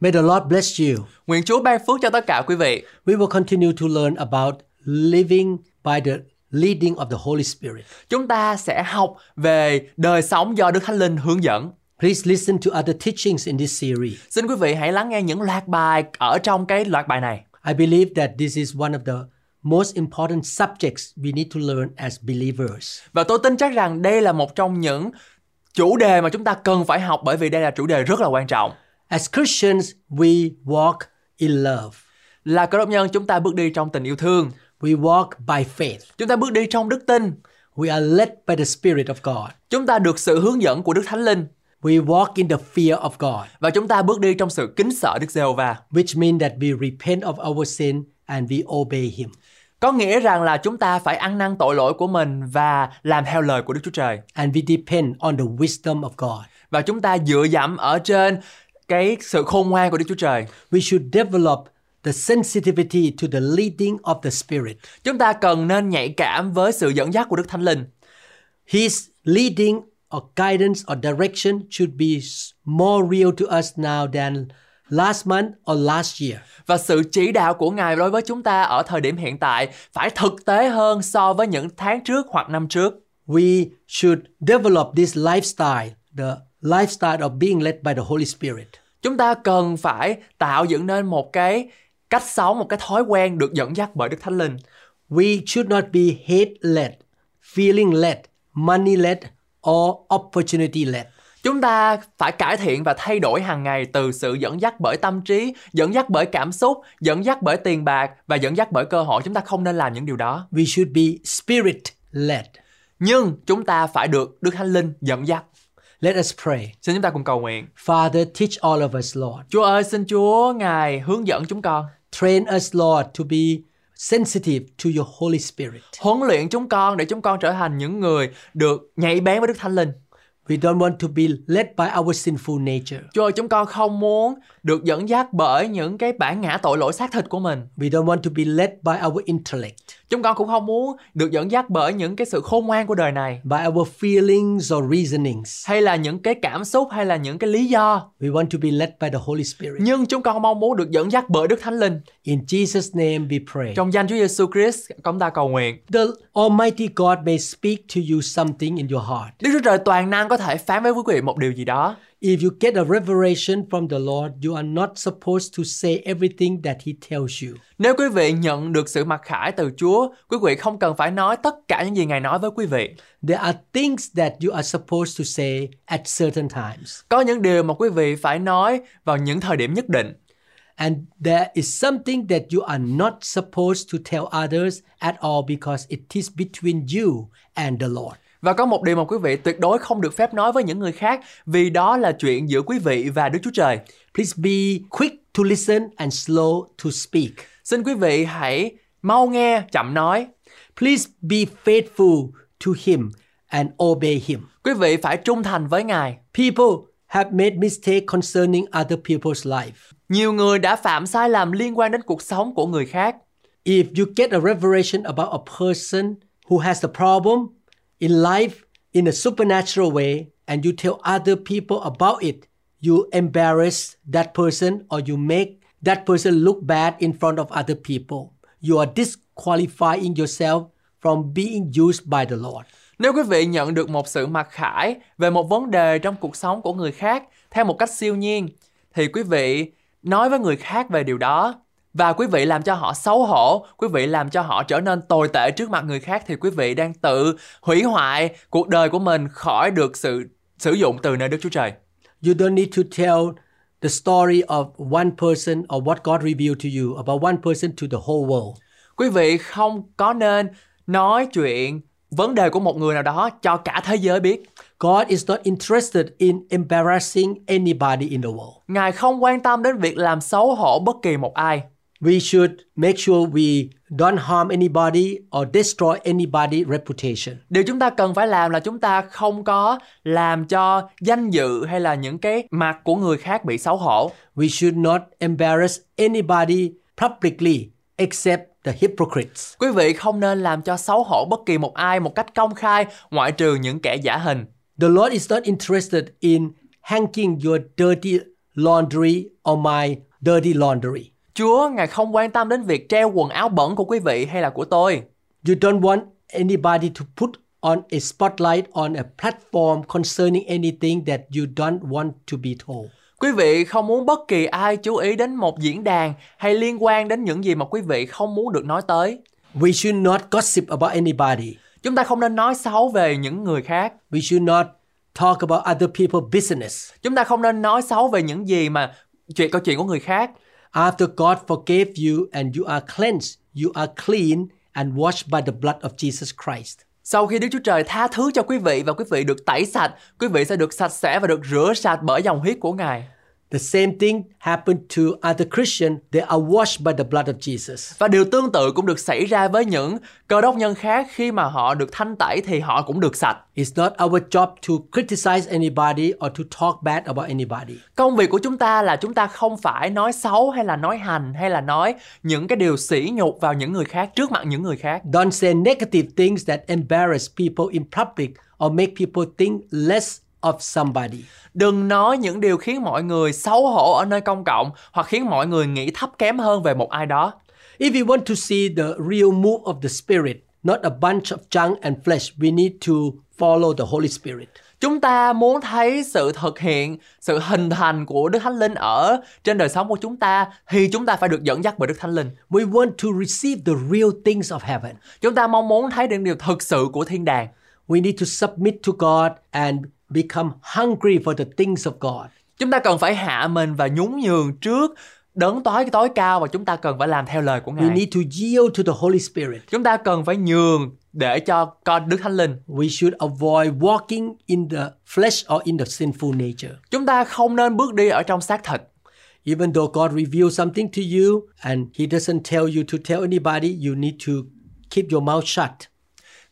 May the Lord bless you. Nguyện Chúa ban phước cho tất cả quý vị. We will continue to learn about living by the leading of the Holy Spirit. Chúng ta sẽ học về đời sống do Đức Thánh Linh hướng dẫn. Please listen to other teachings in this series. Xin quý vị hãy lắng nghe những loạt bài ở trong cái loạt bài này. I believe that this is one of the most important subjects we need to learn as believers. Và tôi tin chắc rằng đây là một trong những chủ đề mà chúng ta cần phải học, bởi vì đây là chủ đề rất là quan trọng. As Christians, we walk in love. Là Cơ Đốc nhân, chúng ta bước đi trong tình yêu thương. We walk by faith. Chúng ta bước đi trong đức tin. We are led by the Spirit of God. Chúng ta được sự hướng dẫn của Đức Thánh Linh. We walk in the fear of God. Và chúng ta bước đi trong sự kính sợ Đức Giê-hô-va. Which means that we repent of our sin and we obey Him. Có nghĩa rằng là chúng ta phải ăn năn tội lỗi của mình và làm theo lời của Đức Chúa Trời. And we depend on the wisdom of God. Và chúng ta dựa dẫm ở trên cái sự khôn ngoan của Đức Chúa Trời. We should develop the sensitivity to the leading of the Spirit. Chúng ta cần nên nhạy cảm với sự dẫn dắt của Đức Thánh Linh. His leading or guidance or direction should be more real to us now than last month or last year. Và sự chỉ đạo của Ngài đối với chúng ta ở thời điểm hiện tại phải thực tế hơn so với những tháng trước hoặc năm trước. We should develop this lifestyle, the lifestyle of being led by the Holy Spirit. Chúng ta cần phải tạo dựng nên một cái cách sống, một cái thói quen được dẫn dắt bởi Đức Thánh Linh. We should not be hate-led, feeling-led, money-led or opportunity-led. Chúng ta phải cải thiện và thay đổi hàng ngày từ sự dẫn dắt bởi tâm trí, dẫn dắt bởi cảm xúc, dẫn dắt bởi tiền bạc và dẫn dắt bởi cơ hội. Chúng ta không nên làm những điều đó. We should be spirit-led. Nhưng chúng ta phải được Đức Thánh Linh dẫn dắt. Let us pray. Xin chúng ta cùng cầu nguyện. Father, teach all of us, Lord. Chúa ơi, xin Chúa Ngài hướng dẫn chúng con. Train us, Lord, to be sensitive to your Holy Spirit. Huấn luyện chúng con để chúng con trở thành những người được nhạy bén với Đức Thánh Linh. We don't want to be led by our sinful nature. Chúa ơi, chúng con không muốn được dẫn dắt bởi những cái bản ngã tội lỗi xác thịt của mình. We don't want to be led by our intellect. Chúng con cũng không muốn được dẫn dắt bởi những cái sự khôn ngoan của đời này. By our feelings or reasonings. Hay là những cái cảm xúc hay là những cái lý do. We want to be led by the Holy Spirit. Nhưng chúng con mong muốn được dẫn dắt bởi Đức Thánh Linh. In Jesus' name we pray. Trong danh Chúa Giêsu Christ, chúng ta cầu nguyện. The Almighty God may speak to you something in your heart. Đức Chúa Trời toàn năng có thể phán với quý vị một điều gì đó. If you get a revelation from the Lord, you are not supposed to say everything that He tells you. Nếu quý vị nhận được sự mặc khải từ Chúa, quý vị không cần phải nói tất cả những gì Ngài nói với quý vị. There are things that you are supposed to say at certain times. Có những điều mà quý vị phải nói vào những thời điểm nhất định. And there is something that you are not supposed to tell others at all because it is between you and the Lord. Và có một điều mà quý vị tuyệt đối không được phép nói với những người khác, vì đó là chuyện giữa quý vị và Đức Chúa Trời. Please be quick to listen and slow to speak. Xin quý vị hãy mau nghe, chậm nói. Please be faithful to Him and obey Him. Quý vị phải trung thành với Ngài. People have made mistakes concerning other people's life. Nhiều người đã phạm sai lầm liên quan đến cuộc sống của người khác. If you get a revelation about a person who has a problem in life, in a supernatural way, and you tell other people about it, you embarrass that person or you make that person look bad in front of other people. You are disqualifying yourself from being used by the Lord. Nếu quý vị nhận được một sự mặc khải về một vấn đề trong cuộc sống của người khác theo một cách siêu nhiên, thì quý vị nói với người khác về điều đó, và quý vị làm cho họ xấu hổ, quý vị làm cho họ trở nên tồi tệ trước mặt người khác, thì quý vị đang tự hủy hoại cuộc đời của mình khỏi được sự sử dụng từ nơi Đức Chúa Trời. You don't need to tell the story of one person or what God revealed to you about one person to the whole world. Quý vị không có nên nói chuyện vấn đề của một người nào đó cho cả thế giới biết. God is not interested in embarrassing anybody in the world. Ngài không quan tâm đến việc làm xấu hổ bất kỳ một ai. We should make sure we Don't harm anybody or destroy anybody's reputation. Điều chúng ta cần phải làm là chúng ta không có làm cho danh dự hay là những cái mặt của người khác bị xấu hổ. We should not embarrass anybody publicly except the hypocrites. Quý vị không nên làm cho xấu hổ bất kỳ một ai một cách công khai ngoại trừ những kẻ giả hình. The Lord is not interested in hanging your dirty laundry or my dirty laundry. Chúa Ngài không quan tâm đến việc treo quần áo bẩn của quý vị hay là của tôi. You don't want anybody to put on a spotlight on a platform concerning anything that you don't want to be told. Quý vị không muốn bất kỳ ai chú ý đến một diễn đàn hay liên quan đến những gì mà quý vị không muốn được nói tới. We should not gossip about anybody. Chúng ta không nên nói xấu về những người khác. We should not talk about other people's business. Chúng ta không nên nói xấu về những gì mà câu chuyện của người khác. After God forgave you and you are cleansed, you are clean and washed by the blood of Jesus Christ. Sau khi Đức Chúa Trời tha thứ cho quý vị và quý vị được tẩy sạch, quý vị sẽ được sạch sẽ và được rửa sạch bởi dòng huyết của Ngài. The same thing happened to other Christians. They are washed by the blood of Jesus. Và điều tương tự cũng được xảy ra với những Cơ Đốc nhân khác, khi mà họ được thanh tẩy thì họ cũng được sạch. It's not our job to criticize anybody or to talk bad about anybody. Công việc của chúng ta là chúng ta không phải nói xấu hay là nói hành hay là nói những cái điều sỉ nhục vào những người khác, trước mặt những người khác. Don't say negative things that embarrass people in public or make people think less of somebody. Đừng nói những điều khiến mọi người xấu hổ ở nơi công cộng hoặc khiến mọi người nghĩ thấp kém hơn về một ai đó. If we want to see the real move of the Spirit, not a bunch of junk and flesh, we need to follow the Holy Spirit. Chúng ta muốn thấy sự thực hiện, sự hình thành của Đức Thánh Linh ở trên đời sống của chúng ta thì chúng ta phải được dẫn dắt bởi Đức Thánh Linh. We want to receive the real things of heaven. Chúng ta mong muốn thấy những điều thực sự của thiên đàng. We need to submit to God and become hungry for the things of God. Chúng ta cần phải hạ mình và nhún nhường trước đấng tối cao và chúng ta cần phải làm theo lời của Ngài. We need to yield to the Holy Spirit. Chúng ta cần phải nhường để cho con Đức Thánh Linh. We should avoid walking in the flesh or in the sinful nature. Chúng ta không nên bước đi ở trong xác thịt. Even though God reveals something to you and He doesn't tell you to tell anybody, you need to keep your mouth shut.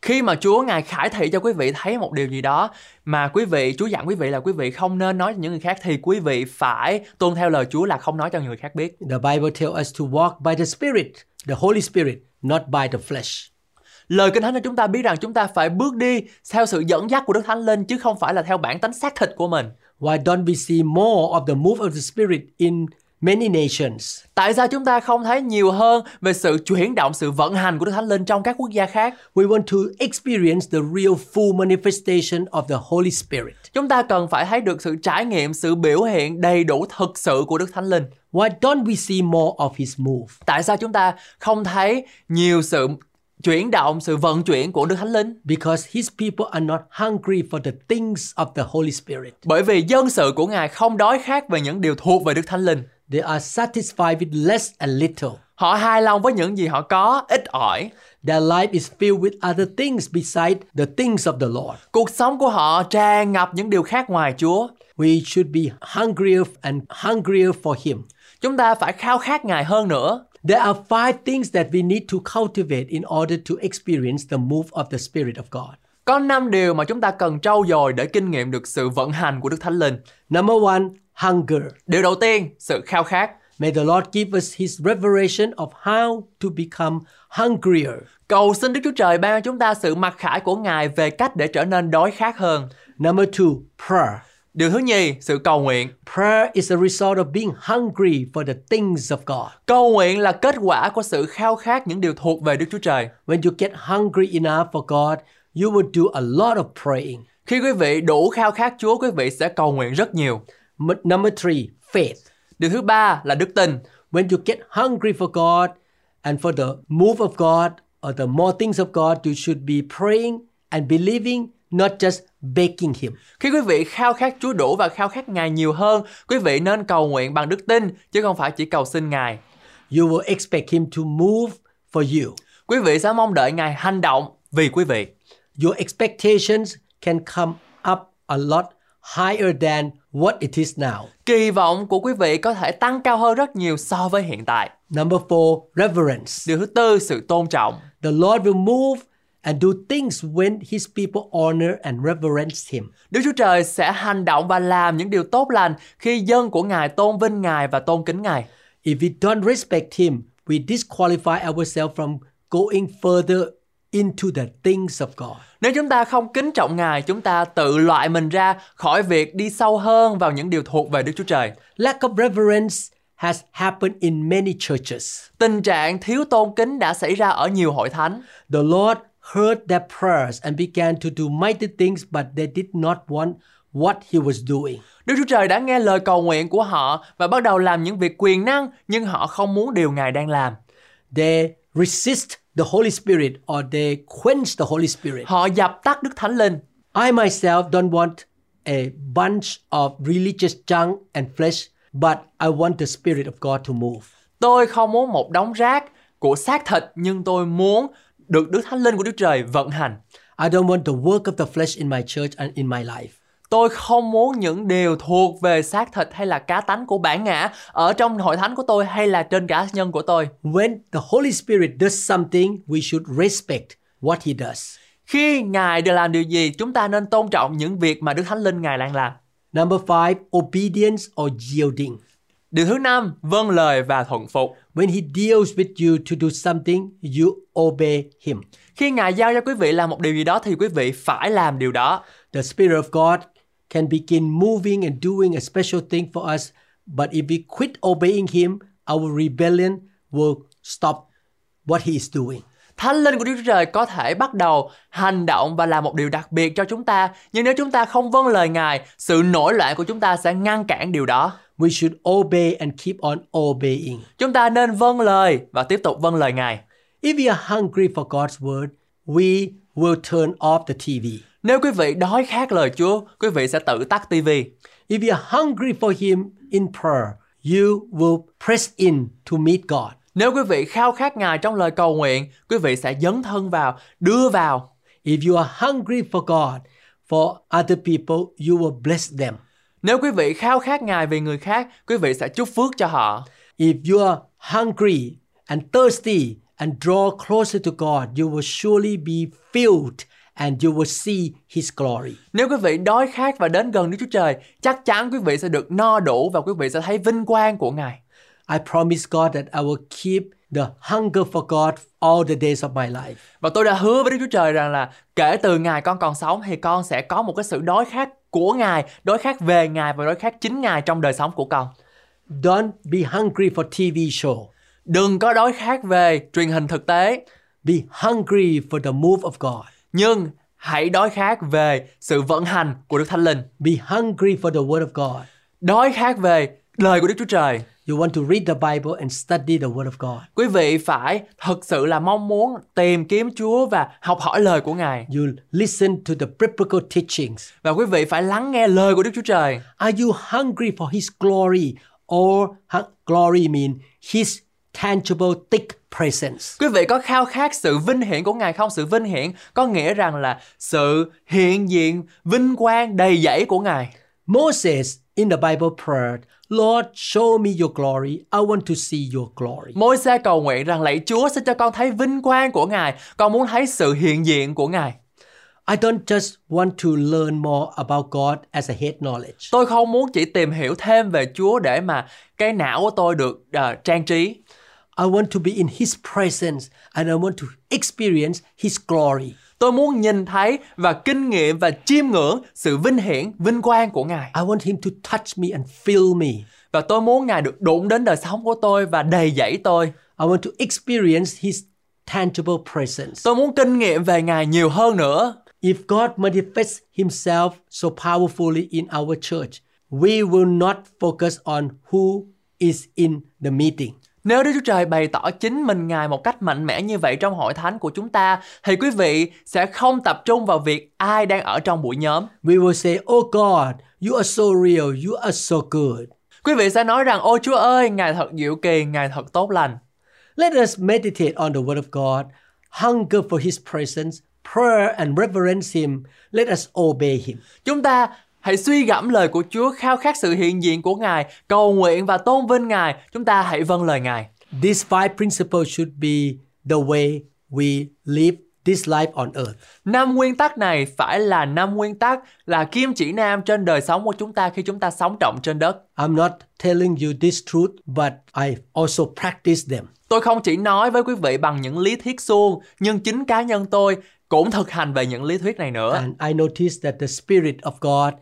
Khi mà Chúa Ngài khải thị cho quý vị thấy một điều gì đó mà Chúa dặn quý vị là quý vị không nên nói cho những người khác thì quý vị phải tuân theo lời Chúa là không nói cho người khác biết. The Bible tells us to walk by the Spirit, the Holy Spirit, not by the flesh. Lời Kinh Thánh cho chúng ta biết rằng chúng ta phải bước đi theo sự dẫn dắt của Đức Thánh Linh chứ không phải là theo bản tính xác thịt của mình. Why don't we see more of the move of the Spirit in many nations? Tại sao chúng ta không thấy nhiều hơn về sự chuyển động, sự vận hành của Đức Thánh Linh trong các quốc gia khác? We want to experience the real full manifestation of the Holy Spirit. Chúng ta cần phải thấy được sự trải nghiệm, sự biểu hiện đầy đủ thực sự của Đức Thánh Linh. Why don't we see more of His move? Tại sao chúng ta không thấy nhiều sự chuyển động, sự vận chuyển của Đức Thánh Linh? Because His people are not hungry for the things of the Holy Spirit. Bởi vì dân sự của Ngài không đói khát về những điều thuộc về Đức Thánh Linh. They are satisfied with less and little. Họ hài lòng với những gì họ có, ít ỏi. Their life is filled with other things besides the things of the Lord. Cuộc sống của họ tràn ngập những điều khác ngoài Chúa. We should be hungrier and hungrier for Him. Chúng ta phải khao khát Ngài hơn nữa. There are 5 things that we need to cultivate in order to experience the move of the Spirit of God. Có 5 điều mà chúng ta cần trau dồi để kinh nghiệm được sự vận hành của Đức Thánh Linh. Number 1, hunger. Điều đầu tiên, sự khao khát. May the Lord give us His revelation of how to become hungrier. Cầu xin Đức Chúa Trời ban cho chúng ta sự mặc khải của Ngài về cách để trở nên đói khát hơn. Number 2, prayer. Điều thứ nhì, sự cầu nguyện. Prayer is a result of being hungry for the things of God. Cầu nguyện là kết quả của sự khao khát những điều thuộc về Đức Chúa Trời. When you get hungry enough for God, you will do a lot of praying. Khi quý vị đủ khao khát Chúa, quý vị sẽ cầu nguyện rất nhiều. Number 3, faith. Điều thứ ba là đức tin. When you get hungry for God and for the move of God or the more things of God, you should be praying and believing, not just begging Him. Khi quý vị khao khát Chúa đủ và khao khát Ngài nhiều hơn, quý vị nên cầu nguyện bằng đức tin chứ không phải chỉ cầu xin Ngài. You will expect Him to move for you. Quý vị sẽ mong đợi Ngài hành động vì quý vị. Your expectations can come up a lot higher than what it is now. Kỳ vọng của quý vị có thể tăng cao hơn rất nhiều so với hiện tại. Number 4, reverence. Điều thứ tư, sự tôn trọng. The Lord will move and do things when His people honor and reverence Him. Đức Chúa Trời sẽ hành động và làm những điều tốt lành khi dân của Ngài tôn vinh Ngài và tôn kính Ngài. If we don't respect Him, we disqualify ourselves from going further into the things of God. Nếu chúng ta không kính trọng Ngài, chúng ta tự loại mình ra khỏi việc đi sâu hơn vào những điều thuộc về Đức Chúa Trời. Lack of reverence has happened in many churches. Tình trạng thiếu tôn kính đã xảy ra ở nhiều hội thánh. The Lord heard their prayers and began to do mighty things, but they did not want what He was doing. Đức Chúa Trời đã nghe lời cầu nguyện của họ và bắt đầu làm những việc quyền năng, nhưng họ không muốn điều Ngài đang làm. They resist the Holy Spirit or they quench the Holy Spirit. Họ dập tắt Đức Thánh Linh. I myself don't want a bunch of religious junk and flesh, but I want the Spirit of God to move. Tôi không muốn một đống rác của xác thịt, nhưng tôi muốn được Đức Thánh Linh của Đức Trời vận hành. I don't want the work of the flesh in my church and in my life. Tôi không muốn những điều thuộc về xác thịt hay là cá tánh của bản ngã ở trong hội thánh của tôi hay là trên cá nhân của tôi. When the Holy Spirit does something, we should respect what He does. Khi Ngài đã làm điều gì, chúng ta nên tôn trọng những việc mà Đức Thánh Linh Ngài đang làm. Number 5, obedience or yielding. Điều thứ 5, vâng lời và thuận phục. When He deals with you to do something, you obey Him. Khi Ngài giao cho quý vị làm một điều gì đó thì quý vị phải làm điều đó. The Spirit of God can begin moving and doing a special thing for us, but if we quit obeying Him, our rebellion will stop what He is doing. Thánh Linh của Đức Chúa Trời có thể bắt đầu hành động và làm một điều đặc biệt cho chúng ta, nhưng nếu chúng ta không vâng lời Ngài, sự nổi loạn của chúng ta sẽ ngăn cản điều đó. We should obey and keep on obeying. Chúng ta nên vâng lời và tiếp tục vâng lời Ngài. If we are hungry for God's word, we will turn off the TV. Nếu quý vị đói khát lời Chúa, quý vị sẽ tự tắt TV. If you are hungry for Him in prayer, you will press in to meet God. Nếu quý vị khao khát Ngài trong lời cầu nguyện, quý vị sẽ dấn thân vào, đưa vào. If you are hungry for God, for other people, you will bless them. Nếu quý vị khao khát Ngài vì người khác, quý vị sẽ chúc phước cho họ. If you are hungry and thirsty and draw closer to God, you will surely be filled and you will see His glory. Nếu quý vị đói khát và đến gần Đức Chúa Trời, chắc chắn quý vị sẽ được no đủ và quý vị sẽ thấy vinh quang của Ngài. I promise God that I will keep the hunger for God all the days of my life. Và tôi đã hứa với Đức Chúa Trời rằng là kể từ ngày con còn sống thì con sẽ có một cái sự đói khát của Ngài, đói khát về Ngài và đói khát chính Ngài trong đời sống của con. Don't be hungry for TV show. Đừng có đói khát về truyền hình thực tế. Be hungry for the move of God. Nhưng hãy đói khát về sự vận hành của Đức Thánh Linh. Be hungry for the word of God. Đói khát về lời của Đức Chúa Trời. You want to read the Bible and study the word of God. Quý vị phải thực sự là mong muốn tìm kiếm Chúa và học hỏi lời của Ngài. You listen to the biblical teachings. Và quý vị phải lắng nghe lời của Đức Chúa Trời. Are you hungry for His glory? Or glory mean His tangible thick presence. Quý vị có khao khát sự vinh hiển của Ngài không? Sự vinh hiển có nghĩa rằng là sự hiện diện vinh quang đầy dẫy của Ngài. Moses in the Bible prayed, Lord, show me your glory. I want to see your glory. Môi-se cầu nguyện rằng lạy Chúa sẽ cho con thấy vinh quang của Ngài. Con muốn thấy sự hiện diện của Ngài. I don't just want to learn more about God as a head knowledge. Tôi không muốn chỉ tìm hiểu thêm về Chúa để mà cái não của tôi được trang trí. I want to be in His presence and I want to experience His glory. Tôi muốn nhìn thấy và kinh nghiệm và chiêm ngưỡng sự vinh hiển, vinh quang của Ngài. I want Him to touch me and fill me. Và tôi muốn Ngài được đụng đến đời sống của tôi và đầy dẫy tôi. I want to experience His tangible presence. Tôi muốn kinh nghiệm về Ngài nhiều hơn nữa. If God manifests Himself so powerfully in our church, we will not focus on who is in the meeting. Nếu Đức Chúa Trời bày tỏ chính mình Ngài một cách mạnh mẽ như vậy trong hội thánh của chúng ta, thì quý vị sẽ không tập trung vào việc ai đang ở trong buổi nhóm. We will say, Oh God, you are so real, you are so good. Quý vị sẽ nói rằng, Ôi Chúa ơi, Ngài thật diệu kỳ, Ngài thật tốt lành. Let us meditate on the word of God, hunger for His presence, prayer and reverence Him. Let us obey Him. Chúng ta Hãy suy gẫm lời của Chúa, khao khát sự hiện diện của Ngài, cầu nguyện và tôn vinh Ngài. Chúng ta hãy vâng lời Ngài. These five principles should be the way we live this life on earth. 5 nguyên tắc này phải là 5 nguyên tắc là kim chỉ nam trên đời sống của chúng ta khi chúng ta sống trọng trên đất. I'm not telling you this truth, but I also practice them. Tôi không chỉ nói với quý vị bằng những lý thuyết suông, nhưng chính cá nhân tôi cũng thực hành về những lý thuyết này nữa. And I notice that the Spirit of God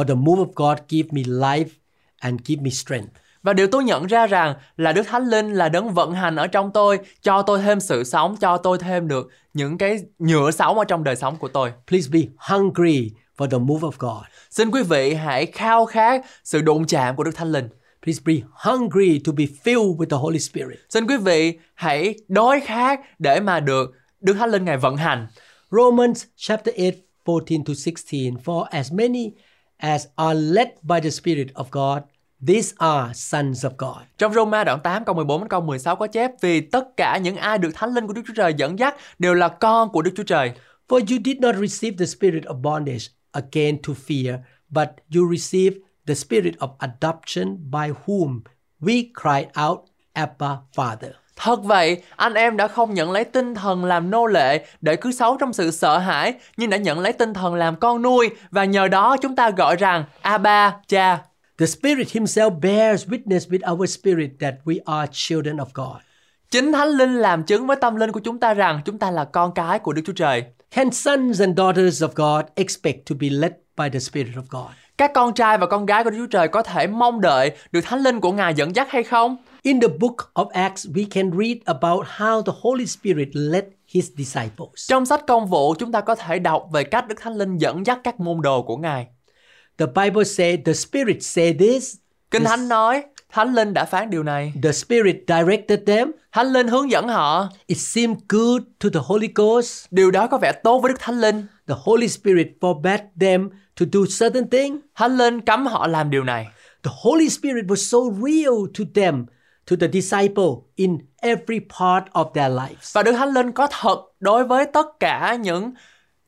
or the move of God give me life and give me strength. Và điều tôi nhận ra rằng là Đức Thánh Linh là đấng vận hành ở trong tôi, cho tôi thêm sự sống, cho tôi thêm được những cái nhựa sống ở trong đời sống của tôi. Please be hungry for the move of God. Xin quý vị hãy khao khát sự đụng chạm của Đức Thánh Linh. Please be hungry to be filled with the Holy Spirit. Xin quý vị hãy đói khát để mà được Đức Thánh Linh Ngài vận hành. Romans chapter 8, 14 to 16. For as many as are led by the Spirit of God, these are sons of God. Trong Roma đoạn 8 câu 14 đến câu 16 có chép: vì tất cả những ai được Thánh Linh của Đức Chúa Trời dẫn dắt đều là con của Đức Chúa Trời. For you did not receive the spirit of bondage again to fear, but you received the spirit of adoption by whom we cried out, Abba, Father. Thật vậy, anh em đã không nhận lấy tinh thần làm nô lệ để cứ sống trong sự sợ hãi, nhưng đã nhận lấy tinh thần làm con nuôi, và nhờ đó chúng ta gọi rằng Abba, Cha. The Spirit himself bears witness with our spirit that we are children of God. Chính Thánh Linh làm chứng với tâm linh của chúng ta rằng chúng ta là con cái của Đức Chúa Trời. Can sons and daughters of God expect to be led by the Spirit of God? Các con trai và con gái của Đức Chúa Trời có thể mong đợi được Thánh Linh của Ngài dẫn dắt hay không? In the book of Acts, we can read about how the Holy Spirit led his disciples. Trong sách Công vụ, chúng ta có thể đọc về cách Đức Thánh Linh dẫn dắt các môn đồ của Ngài. The Bible said, the Spirit said this. Kinh Thánh nói, Thánh Linh đã phán điều này. The Spirit directed them. Thánh Linh hướng dẫn họ. It seemed good to the Holy Ghost. Điều đó có vẻ tốt với Đức Thánh Linh. The Holy Spirit forbade them to do certain things. Thánh Linh cấm họ làm điều này. The Holy Spirit was so real to them, to the disciple in every part of their lives. Và Đức Thánh Linh có thật đối với tất cả những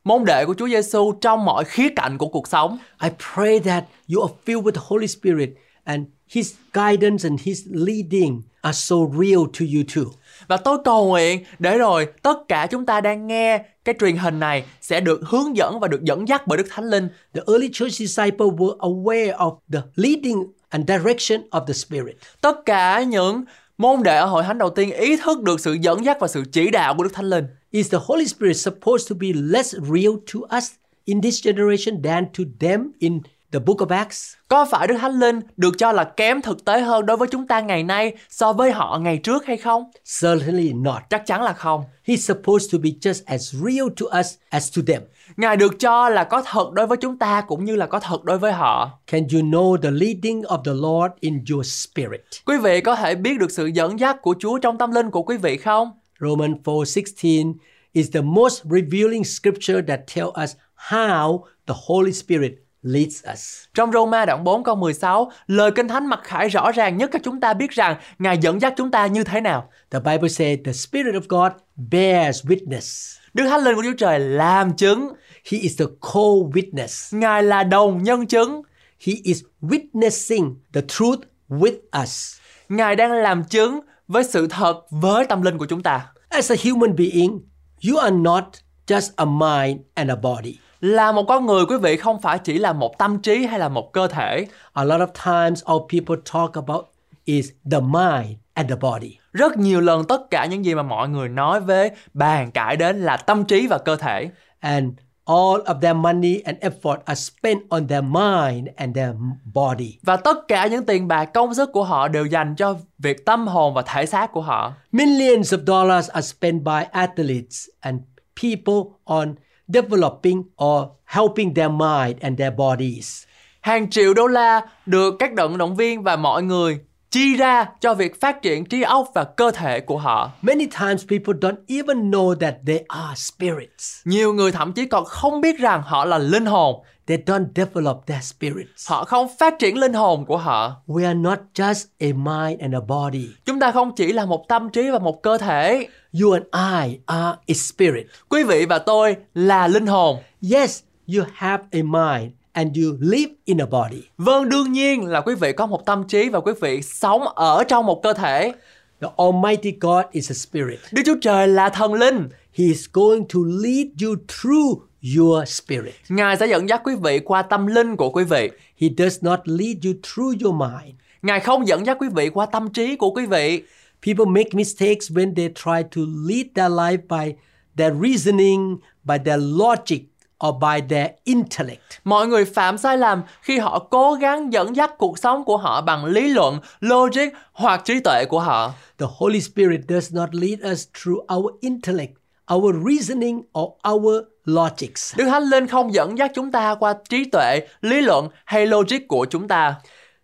môn đệ của Chúa Giêsu trong mọi khía cạnh của cuộc sống. I pray that you are filled with the Holy Spirit and His guidance and His leading are so real to you too. Và tôi cầu nguyện để rồi tất cả chúng ta đang nghe cái truyền hình này sẽ được hướng dẫn và được dẫn dắt bởi Đức Thánh Linh. The early church disciples were aware of the leading and direction of the Spirit. Tất cả những môn đệ ở hội thánh đầu tiên ý thức được sự dẫn dắt và sự chỉ đạo của Đức Thánh Linh. Is the Holy Spirit supposed to be less real to us in this generation than to them in the book of Acts? Có phải Đức Thánh Linh được cho là kém thực tế hơn đối với chúng ta ngày nay so với họ ngày trước hay không? Certainly not. Chắc chắn là không. He's supposed to be just as real to us as to them. Ngài được cho là có thật đối với chúng ta cũng như là có thật đối với họ. Can you know the leading of the Lord in your spirit? Quý vị có thể biết được sự dẫn dắt của Chúa trong tâm linh của quý vị không? Romans 4:16 is the most revealing scripture that tells us how the Holy Spirit leads us. Trong Roma đoạn 4 câu 16, lời Kinh Thánh mặc khải rõ ràng nhất cho chúng ta biết rằng Ngài dẫn dắt chúng ta như thế nào. The Bible says the Spirit of God bears witness. Đức Thánh Linh của Chúa Trời làm chứng. He is the co-witness. Ngài là đồng nhân chứng. He is witnessing the truth with us. Ngài đang làm chứng với sự thật với tâm linh của chúng ta. As a human being, you are not just a mind and a body. Là một con người, quý vị không phải chỉ là một tâm trí hay là một cơ thể. A lot of times all people talk about is the mind and the body. Rất nhiều lần tất cả những gì mà mọi người nói về bàn cãi đến là tâm trí và cơ thể. And all of their money and effort are spent on their mind and their body. Và tất cả những tiền bạc, công sức của họ đều dành cho việc tâm hồn và thể xác của họ. Millions of dollars are spent by athletes and people on developing or helping their mind and their bodies. Hàng triệu đô la được các vận động viên và mọi người chi ra cho việc phát triển trí óc và cơ thể của họ. Many times people don't even know that they are spirits. Nhiều người thậm chí còn không biết rằng họ là linh hồn. They don't develop their spirits. Họ không phát triển linh hồn của họ. We are not just a mind and a body. Chúng ta không chỉ là một tâm trí và một cơ thể. You and I are a spirit. Quý vị và tôi là linh hồn. Yes, you have a mind and you live in a body. Vâng, đương nhiên là quý vị có một tâm trí và quý vị sống ở trong một cơ thể. The Almighty God is a spirit. Đức Chúa Trời là thần linh. He is going to lead you through your spirit. Ngài sẽ dẫn dắt quý vị qua tâm linh của quý vị. He does not lead you through your mind. Ngài không dẫn dắt quý vị qua tâm trí của quý vị. People make mistakes when they try to lead their life by their reasoning, by their logic or by their intellect. Mọi người phạm sai lầm khi họ cố gắng dẫn dắt cuộc sống của họ bằng lý luận, logic hoặc trí tuệ của họ. The Holy Spirit does not lead us through our intellect, our reasoning or our logics. Đức Thánh Linh không dẫn dắt chúng ta qua trí tuệ, lý luận hay logic của chúng ta.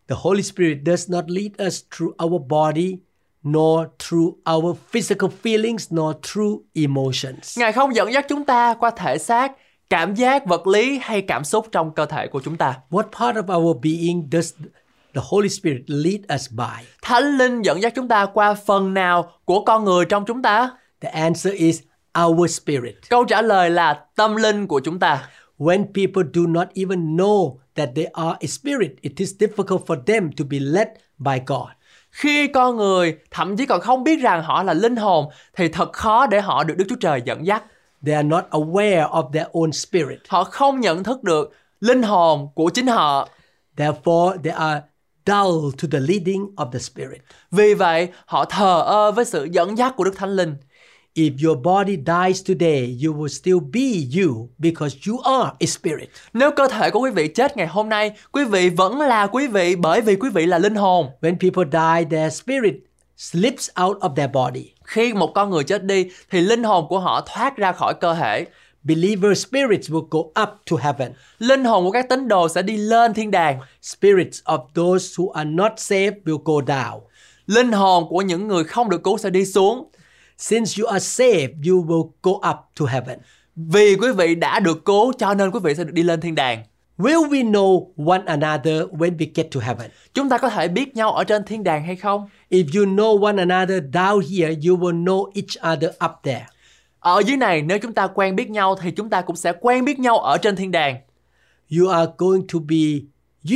The Holy Spirit does not lead us through our body, nor through our physical feelings, nor through emotions. Ngài không dẫn dắt chúng ta qua thể xác, cảm giác vật lý hay cảm xúc trong cơ thể của chúng ta. What part of our being does the Holy Spirit lead us by? Thánh Linh dẫn dắt chúng ta qua phần nào của con người trong chúng ta? The answer is our spirit. Câu trả lời là tâm linh của chúng ta. When people do not even know that they are a spirit, it is difficult for them to be led by God. Khi con người thậm chí còn không biết rằng họ là linh hồn thì thật khó để họ được Đức Chúa Trời dẫn dắt. They are not aware of their own spirit. Họ không nhận thức được linh hồn của chính họ. Therefore, they are dull to the leading of the spirit. Vì vậy, họ thờ ơ với sự dẫn dắt của Đức Thánh Linh. If your body dies today, you will still be you because you are a spirit. Nếu cơ thể của quý vị chết ngày hôm nay, quý vị vẫn là quý vị bởi vì quý vị là linh hồn. When people die, their spirit slips out of their body. Khi một con người chết đi thì linh hồn của họ thoát ra khỏi cơ thể. Believer spirits will go up to heaven. Linh hồn của các tín đồ sẽ đi lên thiên đàng. Spirits of those who are not saved will go down. Linh hồn của những người không được cứu sẽ đi xuống. Since you are saved, you will go up to heaven. Vì quý vị đã được cứu cho nên quý vị sẽ được đi lên thiên đàng. Will we know one another when we get to heaven? Chúng ta có thể biết nhau ở trên thiên đàng hay không? If you know one another down here, you will know each other up there. Ở dưới này, nếu chúng ta quen biết nhau thì chúng ta cũng sẽ quen biết nhau ở trên thiên đàng. You are going to be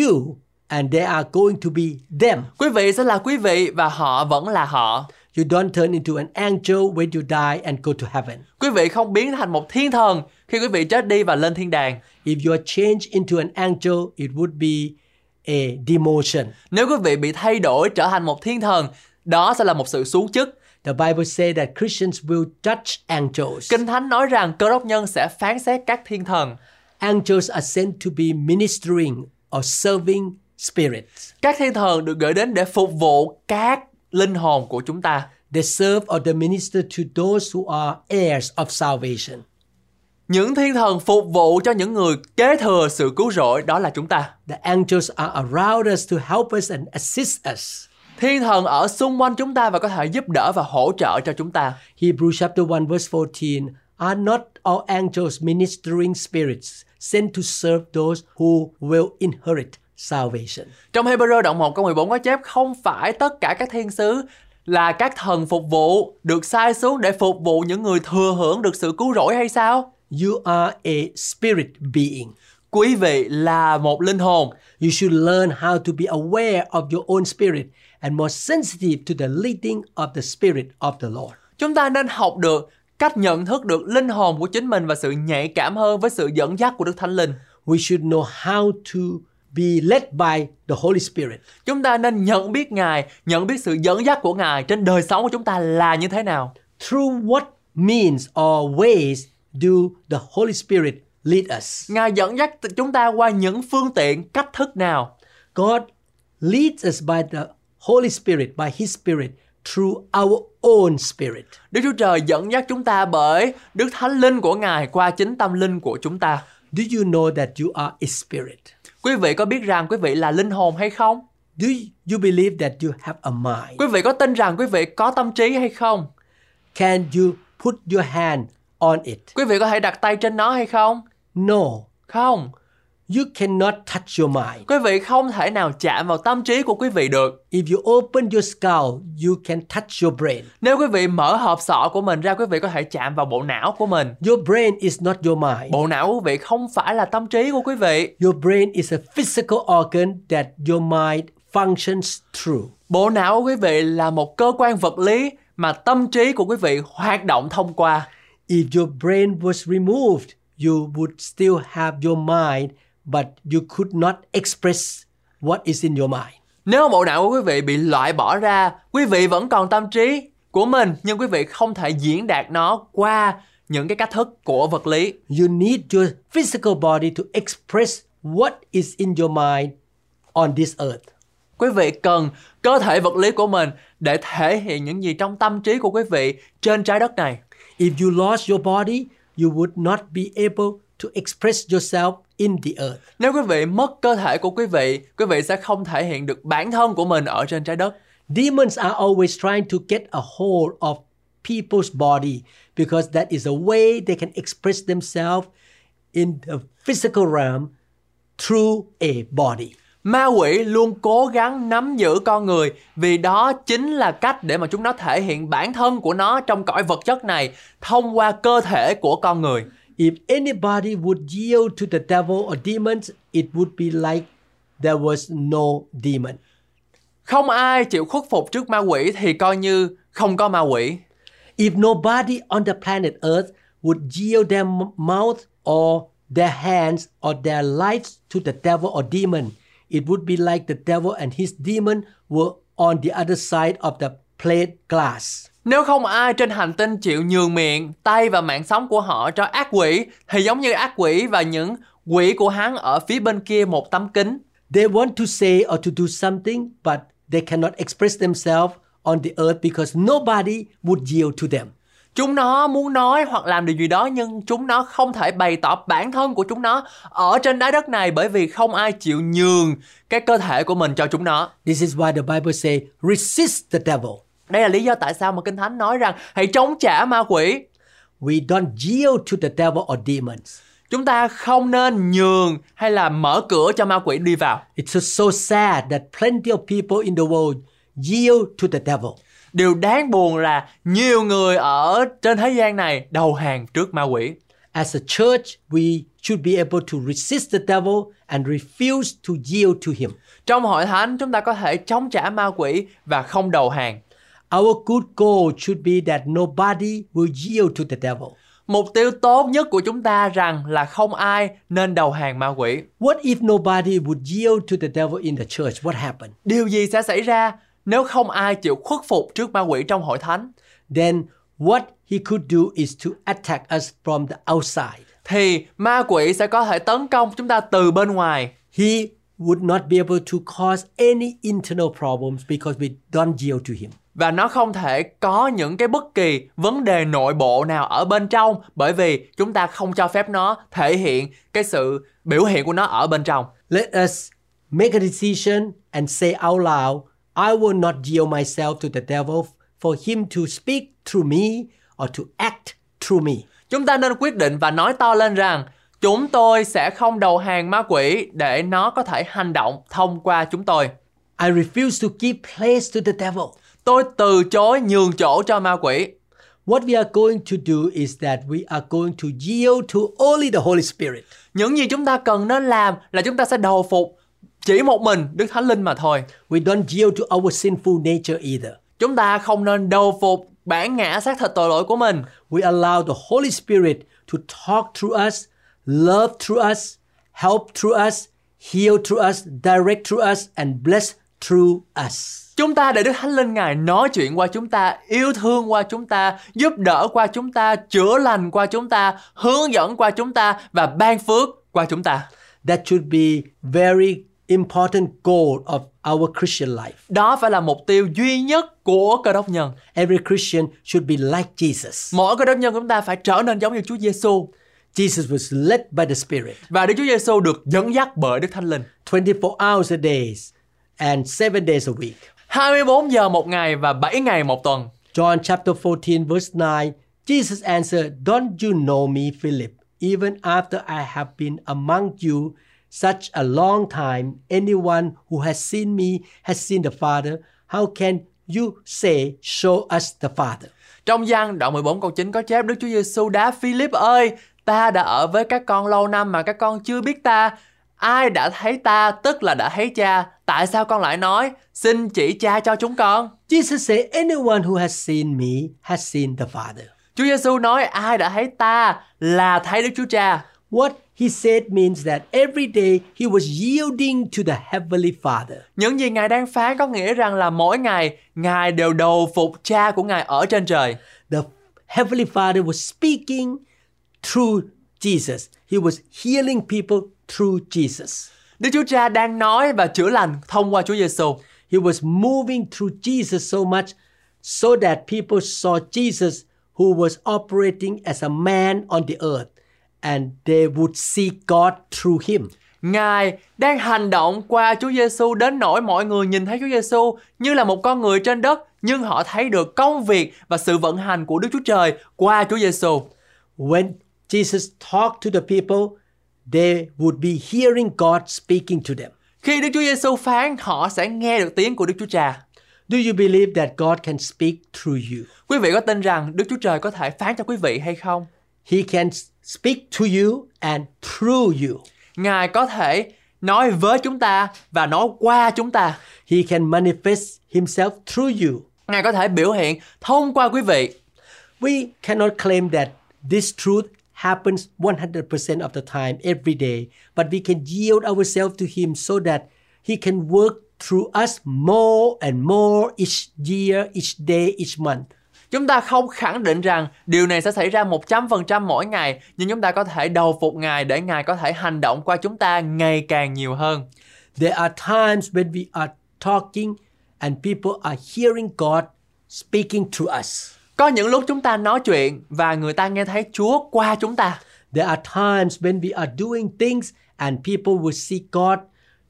you and they are going to be them. Quý vị sẽ là quý vị và họ vẫn là họ. You don't turn into an angel when you die and go to heaven. Quý vị không biến thành một thiên thần khi quý vị chết đi và lên thiên đàng. If you are changed into an angel, it would be a demotion. Nếu quý vị bị thay đổi trở thành một thiên thần, đó sẽ là một sự xuống chức. The Bible says that Christians will judge angels. Kinh Thánh nói rằng Cơ Đốc nhân sẽ phán xét các thiên thần. Angels are sent to be ministering or serving spirits. Các thiên thần được gửi đến để phục vụ các linh hồn của chúng ta. They serve or they minister to those who are heirs of salvation. Những thiên thần phục vụ cho những người kế thừa sự cứu rỗi, đó là chúng ta. The angels are around us to help us and assist us. Thiên thần ở xung quanh chúng ta và có thể giúp đỡ và hỗ trợ cho chúng ta. Hebrews chapter 1 verse 14. Are not all angels ministering spirits sent to serve those who will inherit salvation? Trong Hebrew đoạn 1 câu 14 có chép không phải tất cả các thiên sứ là các thần phục vụ được sai xuống để phục vụ những người thừa hưởng được sự cứu rỗi hay sao? You are a spirit being. Quý vị là một linh hồn. You should learn how to be aware of your own spirit and more sensitive to the leading of the spirit of the Lord. Chúng ta nên học được cách nhận thức được linh hồn của chính mình và sự nhạy cảm hơn với sự dẫn dắt của Đức Thánh Linh. We should know how to be led by the Holy Spirit. Chúng ta nên nhận biết Ngài, nhận biết sự dẫn dắt của Ngài trên đời sống của chúng ta là như thế nào. Through what means or ways do the Holy Spirit lead us? Ngài dẫn dắt chúng ta qua những phương tiện, cách thức nào? God leads us by the Holy Spirit, by His Spirit, through our own spirit. Đức Chúa Trời dẫn dắt chúng ta bởi Đức Thánh Linh của Ngài qua chính tâm linh của chúng ta. Do you know that you are a spirit? Quý vị có biết rằng quý vị là linh hồn hay không? Do you believe that you have a mind? Quý vị có tin rằng quý vị có tâm trí hay không? Can you put your hand on it? Quý vị có thể đặt tay trên nó hay không? No. Không. You cannot touch your mind. Quý vị không thể nào chạm vào tâm trí của quý vị được. If you open your skull, you can touch your brain. Nếu quý vị mở hộp sọ của mình ra, quý vị có thể chạm vào bộ não của mình. Your brain is not your mind. Bộ não của quý vị không phải là tâm trí của quý vị. Your brain is a physical organ that your mind functions through. Bộ não của quý vị là một cơ quan vật lý mà tâm trí của quý vị hoạt động thông qua. If your brain was removed, you would still have your mind, but you could not express what is in your mind. Nếu bộ não của quý vị bị loại bỏ ra, quý vị vẫn còn tâm trí của mình, nhưng quý vị không thể diễn đạt nó qua những cái cách thức của vật lý. You need your physical body to express what is in your mind on this earth. Quý vị cần cơ thể vật lý của mình để thể hiện những gì trong tâm trí của quý vị trên trái đất này. If you lost your body, you would not be able to express yourself in the earth. Nếu quý vị mất cơ thể của quý vị sẽ không thể hiện được bản thân của mình ở trên trái đất. Demons are always trying to get a hold of people's body because that is a way they can express themselves in the physical realm through a body. Ma quỷ luôn cố gắng nắm giữ con người vì đó chính là cách để mà chúng nó thể hiện bản thân của nó trong cõi vật chất này thông qua cơ thể của con người. If anybody would yield to the devil or demons, it would be like there was no demon. Không ai chịu khuất phục trước ma quỷ thì coi như không có ma quỷ. If nobody on the planet Earth would yield their mouth or their hands or their lives to the devil or demon, it would be like the devil and his demon were on the other side of the plate glass. Nếu không ai trên hành tinh chịu nhường miệng, tay và mạng sống của họ cho ác quỷ, thì giống như ác quỷ và những quỷ của hắn ở phía bên kia một tấm kính. They want to say or to do something, but they cannot express themselves on the earth because nobody would yield to them. Chúng nó muốn nói hoặc làm điều gì đó nhưng chúng nó không thể bày tỏ bản thân của chúng nó ở trên trái đất này bởi vì không ai chịu nhường cái cơ thể của mình cho chúng nó. This is why the Bible say resist the devil. Đây là lý do tại sao mà Kinh Thánh nói rằng hãy chống trả ma quỷ. We don't yield to the devil or demons. Chúng ta không nên nhường hay là mở cửa cho ma quỷ đi vào. It's so sad that plenty of people in the world yield to the devil. Điều đáng buồn là nhiều người ở trên thế gian này đầu hàng trước ma quỷ. As a church, we should be able to resist the devil and refuse to yield to him. Trong hội thánh, chúng ta có thể chống trả ma quỷ và không đầu hàng. Our good goal should be that nobody will yield to the devil. Mục tiêu tốt nhất của chúng ta rằng là không ai nên đầu hàng ma quỷ. What if nobody would yield to the devil in the church? What happened? Điều gì sẽ xảy ra nếu không ai chịu khuất phục trước ma quỷ trong hội thánh? Then what he could do is to attack us from the outside. Thì ma quỷ sẽ có thể tấn công chúng ta từ bên ngoài. He would not be able to cause any internal problems because we don't yield to him. Và nó không thể có những cái bất kỳ vấn đề nội bộ nào ở bên trong bởi vì chúng ta không cho phép nó thể hiện cái sự biểu hiện của nó ở bên trong. Let us make a decision and say out loud, I will not yield myself to the devil for him to speak through me or to act through me. Chúng ta nên quyết định và nói to lên rằng chúng tôi sẽ không đầu hàng ma quỷ để nó có thể hành động thông qua chúng tôi. I refuse to give place to the devil. Tôi từ chối nhường chỗ cho ma quỷ. What we are going to do is that we are going to yield to only the Holy Spirit. Những gì chúng ta cần nên làm là chúng ta sẽ đầu phục chỉ một mình Đức Thánh Linh mà thôi. We don't yield to our sinful nature either. Chúng ta không nên đầu phục bản ngã xác thịt tội lỗi của mình. We allow the Holy Spirit to talk through us, love through us, help through us, heal through us, direct through us and bless through us. Chúng ta để Đức Thánh Linh Ngài nói chuyện qua chúng ta, yêu thương qua chúng ta, giúp đỡ qua chúng ta, chữa lành qua chúng ta, hướng dẫn qua chúng ta và ban phước qua chúng ta. That should be very important goal of our Christian life. Đó phải là mục tiêu duy nhất của Cơ Đốc nhân. Every Christian should be like Jesus. Mỗi Cơ Đốc nhân của chúng ta phải trở nên giống như Chúa Giêsu. Jesus was led by the Spirit. Và Đức Chúa Giêsu được dẫn dắt bởi Đức Thánh Linh. 24 hours a day and 7 days a week. 24 giờ một ngày và 7 ngày một tuần. John chapter 14 verse 9, Jesus answered, "Don't you know me, Philip? Even after I have been among you, such a long time, anyone who has seen me has seen the Father. How can you say, show us the Father? Trong Giăng đoạn 14 câu 9 có chép Đức Chúa Giêsu đáp: Philip ơi, ta đã ở với các con lâu năm mà các con chưa biết ta. Ai đã thấy ta tức là đã thấy cha. Tại sao con lại nói xin chỉ cha cho chúng con? Jesus said, anyone who has seen me has seen the Father. Chúa Giêsu nói ai đã thấy ta là thấy Đức Chúa Cha. What he said means that every day he was yielding to the heavenly Father. Những gì Ngài đang phán có nghĩa rằng là mỗi ngày Ngài đều đầu phục Cha của Ngài ở trên trời. The heavenly Father was speaking through Jesus. He was healing people through Jesus. Đức Chúa Cha đang nói và chữa lành thông qua Chúa Giêsu. He was moving through Jesus so much so that people saw Jesus who was operating as a man on the earth, and they would see God through him. Ngài đang hành động qua Chúa Giêsu đến nỗi mọi người nhìn thấy Chúa Giêsu như là một con người trên đất, nhưng họ thấy được công việc và sự vận hành của Đức Chúa Trời qua Chúa Giêsu. When Jesus talked to the people, they would be hearing God speaking to them. Khi Đức Chúa Giêsu phán, họ sẽ nghe được tiếng của Đức Chúa Cha. Do you believe that God can speak through you? Quý vị có tin rằng Đức Chúa Trời có thể phán cho quý vị hay không? He can speak to you and through you. Ngài có thể nói với chúng ta và nói qua chúng ta. He can manifest himself through you. Ngài có thể biểu hiện thông qua quý vị. We cannot claim that this truth happens 100% of the time every day, but we can yield ourselves to him so that he can work through us more and more each year, each day, each month. Chúng ta không khẳng định rằng điều này sẽ xảy ra 100% mỗi ngày, nhưng chúng ta có thể đầu phục Ngài để Ngài có thể hành động qua chúng ta ngày càng nhiều hơn. There are times when we are talking and people are hearing God speaking to us. Có những lúc chúng ta nói chuyện và người ta nghe thấy Chúa qua chúng ta. There are times when we are doing things and people will see God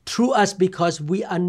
through us because we are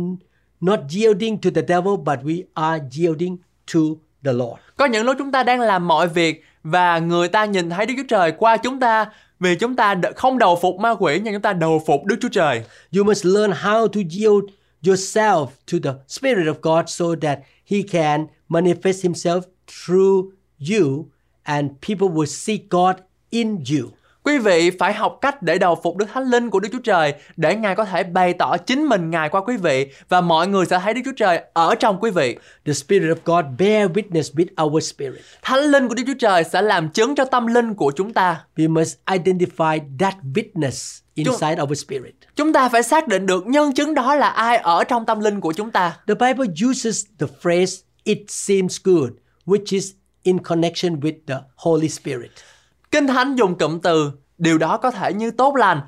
not yielding to the devil, but we are yielding to the Lord. Có những lúc chúng ta đang làm mọi việc và người ta nhìn thấy Đức Chúa Trời qua chúng ta vì chúng ta không đầu phục ma quỷ nhưng chúng ta đầu phục Đức Chúa Trời. You must learn how to yield yourself to the Spirit of God so that He can manifest Himself through you and people will see God in you. Quý vị phải học cách để đầu phục Đức Thánh Linh của Đức Chúa Trời để Ngài có thể bày tỏ chính mình Ngài qua quý vị và mọi người sẽ thấy Đức Chúa Trời ở trong quý vị. The Spirit of God bear witness with our spirit. Thánh Linh của Đức Chúa Trời sẽ làm chứng cho tâm linh của chúng ta. We must identify that witness inside our spirit. Chúng ta phải xác định được nhân chứng đó là ai ở trong tâm linh của chúng ta. The Bible uses the phrase "it seems good", which is in connection with the Holy Spirit. Kinh Thánh dùng cụm từ điều đó có thể như tốt lành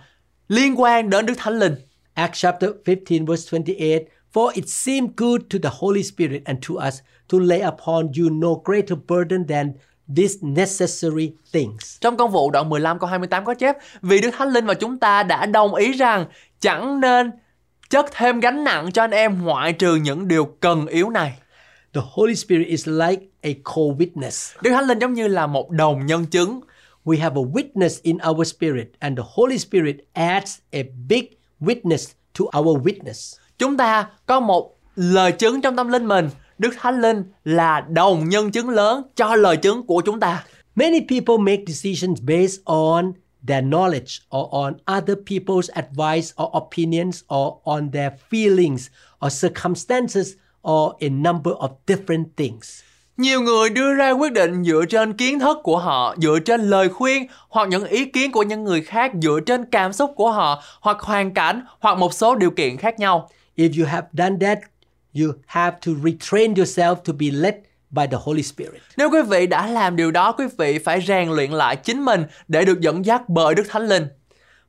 liên quan đến Đức Thánh Linh. Acts chapter 15 verse 28, for it seemed good to the Holy Spirit and to us to lay upon you no greater burden than these necessary things. Trong Công vụ đoạn 15 câu 28 có chép vì Đức Thánh Linh và chúng ta đã đồng ý rằng chẳng nên chất thêm gánh nặng cho anh em ngoại trừ những điều cần yếu này. The Holy Spirit is like a co-witness. Đức Thánh Linh giống như là một đồng nhân chứng. We have a witness in our spirit and the Holy Spirit adds a big witness to our witness. Chúng ta có một lời chứng trong tâm linh mình. Đức Thánh Linh là đồng nhân chứng lớn cho lời chứng của chúng ta. Many people make decisions based on their knowledge or on other people's advice or opinions or on their feelings or circumstances or a number of different things. Nhiều người đưa ra quyết định dựa trên kiến thức của họ, dựa trên lời khuyên hoặc những ý kiến của những người khác, dựa trên cảm xúc của họ hoặc hoàn cảnh hoặc một số điều kiện khác nhau. If you have done that, you have to retrain yourself to be led by the Holy Spirit. Nếu quý vị đã làm điều đó, quý vị phải rèn luyện lại chính mình để được dẫn dắt bởi Đức Thánh Linh.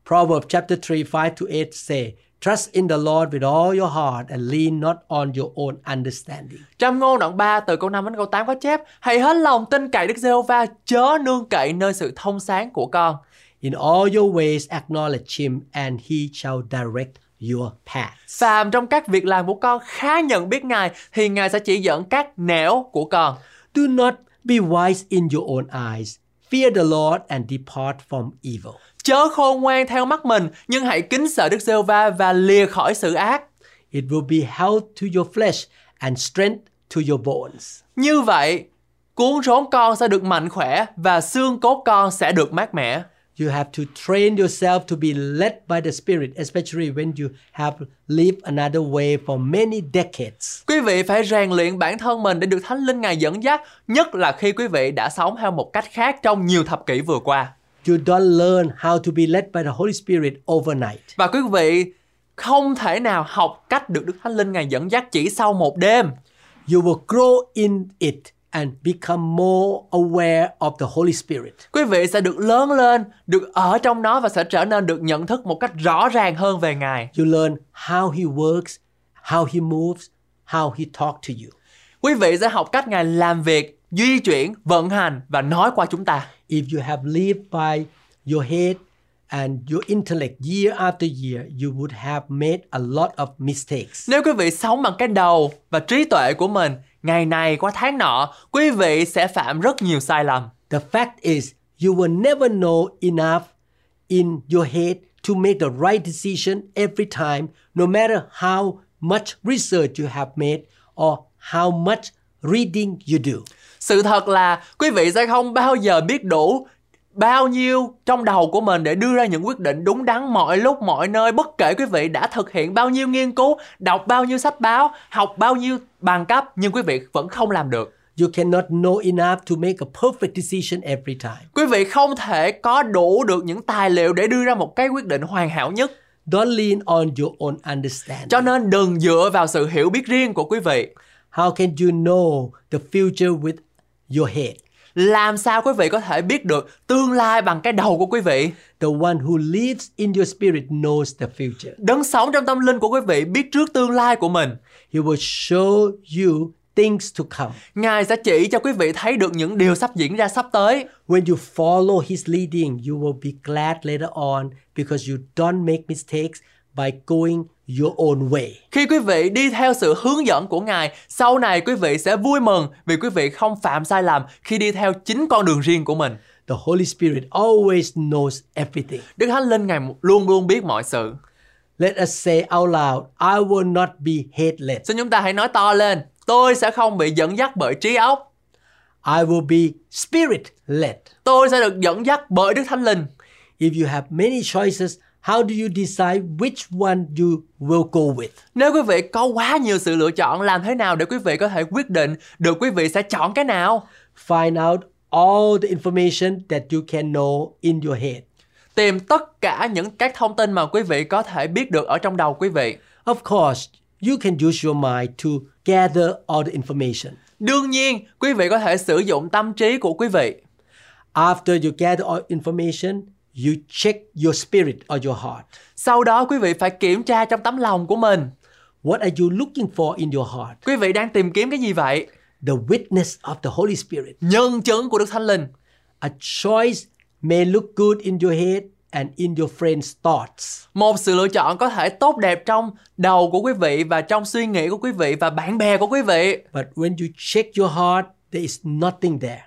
Proverbs chapter 3, 5-8 say, trust in the Lord with all your heart and lean not on your own understanding. Trong Ngôn đoạn 3 từ câu 5 đến câu 8 có chép: hãy hết lòng tin cậy Đức Giê-hô-va, chớ nương cậy nơi sự thông sáng của con. In all your ways acknowledge him and he shall direct your paths. Phàm trong các việc làm của con khá nhận biết Ngài thì Ngài sẽ chỉ dẫn các nẻo của con. Do not be wise in your own eyes. Fear the Lord and depart from evil. Chớ khôn ngoan theo mắt mình, nhưng hãy kính sợ Đức Giê-hô-va và lìa khỏi sự ác. It will be health to your flesh and strength to your bones. Như vậy, cuống rốn con sẽ được mạnh khỏe và xương cốt con sẽ được mát mẻ. You have to train yourself to be led by the Spirit, especially when you have lived another way for many decades. Quý vị phải rèn luyện bản thân mình để được Thánh Linh Ngài dẫn dắt, nhất là khi quý vị đã sống theo một cách khác trong nhiều thập kỷ vừa qua. You don't learn how to be led by the Holy Spirit overnight. Và quý vị không thể nào học cách được Đức Thánh Linh Ngài dẫn dắt chỉ sau một đêm. You will grow in it and become more aware of the Holy Spirit. Quý vị sẽ được lớn lên, được ở trong nó và sẽ trở nên được nhận thức một cách rõ ràng hơn về Ngài. You learn how He works, how He moves, how He talks to you. Quý vị sẽ học cách Ngài làm việc, di chuyển, vận hành và nói qua chúng ta. If you have lived by your head and your intellect year after year, you would have made a lot of mistakes. Nếu quý vị sống bằng cái đầu và trí tuệ của mình, ngày này qua tháng nọ, quý vị sẽ phạm rất nhiều sai lầm. The fact is, you will never know enough in your head to make the right decision every time, no matter how much research you have made or how much reading you do. Sự thật là quý vị sẽ không bao giờ biết đủ bao nhiêu trong đầu của mình để đưa ra những quyết định đúng đắn mọi lúc, mọi nơi, bất kể quý vị đã thực hiện bao nhiêu nghiên cứu, đọc bao nhiêu sách báo, học bao nhiêu bằng cấp, nhưng quý vị vẫn không làm được. You cannot know enough to make a perfect decision every time. Quý vị không thể có đủ được những tài liệu để đưa ra một cái quyết định hoàn hảo nhất. Don't lean on your own understanding. Cho nên đừng dựa vào sự hiểu biết riêng của quý vị. How can you know the future with your head? Làm sao quý vị có thể biết được tương lai bằng cái đầu của quý vị? The one who lives in your spirit knows the future. Đấng sống trong tâm linh của quý vị biết trước tương lai của mình. He will show you things to come. Ngài sẽ chỉ cho quý vị thấy được những điều sắp diễn ra sắp tới. When you follow his leading, you will be glad later on because you don't make mistakes by going your own way. Khi quý vị đi theo sự hướng dẫn của Ngài, sau này quý vị sẽ vui mừng vì quý vị không phạm sai lầm khi đi theo chính con đường riêng của mình. The Holy Spirit always knows everything. Đức Thánh Linh Ngài luôn luôn biết mọi sự. Let us say out loud, I will not be headless. Xin chúng ta hãy nói to lên, tôi sẽ không bị dẫn dắt bởi trí óc. I will be spirit-led. Tôi sẽ được dẫn dắt bởi Đức Thánh Linh. If you have many choices, how do you decide which one you will go with? Nếu quý vị có quá nhiều sự lựa chọn, làm thế nào để quý vị có thể quyết định được quý vị sẽ chọn cái nào? Find out all the information that you can know in your head. Tìm tất cả những các thông tin mà quý vị có thể biết được ở trong đầu quý vị. Of course, you can use your mind to gather all the information. Đương nhiên, quý vị có thể sử dụng tâm trí của quý vị. After you gather all information, you check your spirit or your heart. Sau đó quý vị phải kiểm tra trong tấm lòng của mình. What are you looking for in your heart? Quý vị đang tìm kiếm cái gì vậy? The witness of the Holy Spirit. Nhân chứng của Đức Thánh Linh. A choice may look good in your head and in your friend's thoughts. Một sự lựa chọn có thể tốt đẹp trong đầu của quý vị và trong suy nghĩ của quý vị và bạn bè của quý vị. But when you check your heart, there is nothing there.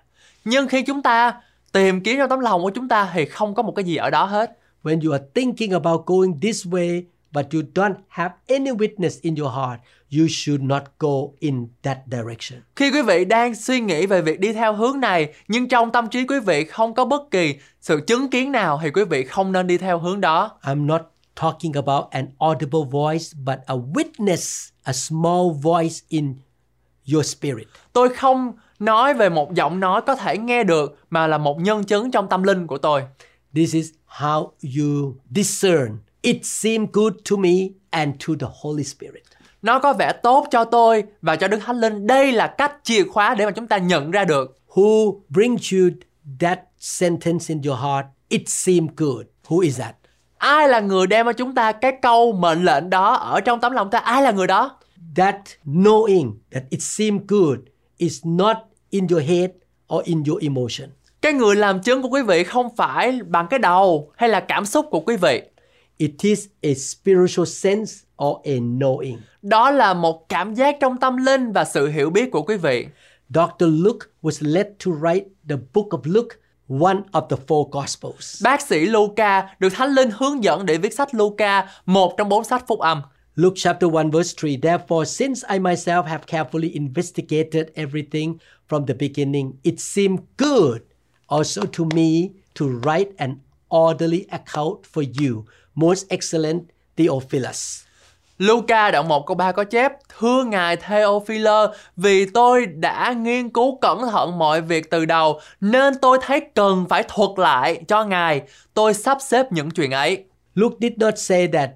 Nhưng khi chúng ta tìm kiếm trong tấm lòng của chúng ta thì không có một cái gì ở đó hết. When you are thinking about going this way but you don't have any witness in your heart, you should not go in that direction. Khi quý vị đang suy nghĩ về việc đi theo hướng này nhưng trong tâm trí quý vị không có bất kỳ sự chứng kiến nào thì quý vị không nên đi theo hướng đó. I'm not talking about an audible voice but a witness, a small voice in your spirit. Tôi không nói về một giọng nói có thể nghe được mà là một nhân chứng trong tâm linh của tôi. This is how you discern. It seemed good to me and to the Holy Spirit. Nó có vẻ tốt cho tôi và cho Đức Thánh Linh. Đây là cách chìa khóa để mà chúng ta nhận ra được. Who brings you that sentence in your heart? It seemed good. Who is that? Ai là người đem cho chúng ta cái câu mệnh lệnh đó ở trong tấm lòng ta? Ai là người đó? That knowing that it seemed good is not in your head or in your emotion. Cái người làm chứng của quý vị không phải bằng cái đầu hay là cảm xúc của quý vị. It is a spiritual sense or a knowing. Đó là một cảm giác trong tâm linh và sự hiểu biết của quý vị. Dr. Luke was led to write the book of Luke one of the four Gospels. Bác sĩ Luca được Thánh Linh hướng dẫn để viết sách Luca, một trong 4 sách phúc âm. Luke chapter 1 verse 3. Therefore, since I myself have carefully investigated everything from the beginning, it seemed good also to me to write an orderly account for you, most excellent Theophilus. Luca đoạn 1 câu 3 có chép: Thưa ngài Theophilơ, vì tôi đã nghiên cứu cẩn thận mọi việc từ đầu, nên tôi thấy cần phải thuật lại cho ngài. Tôi sắp xếp những chuyện ấy. Luke did not say that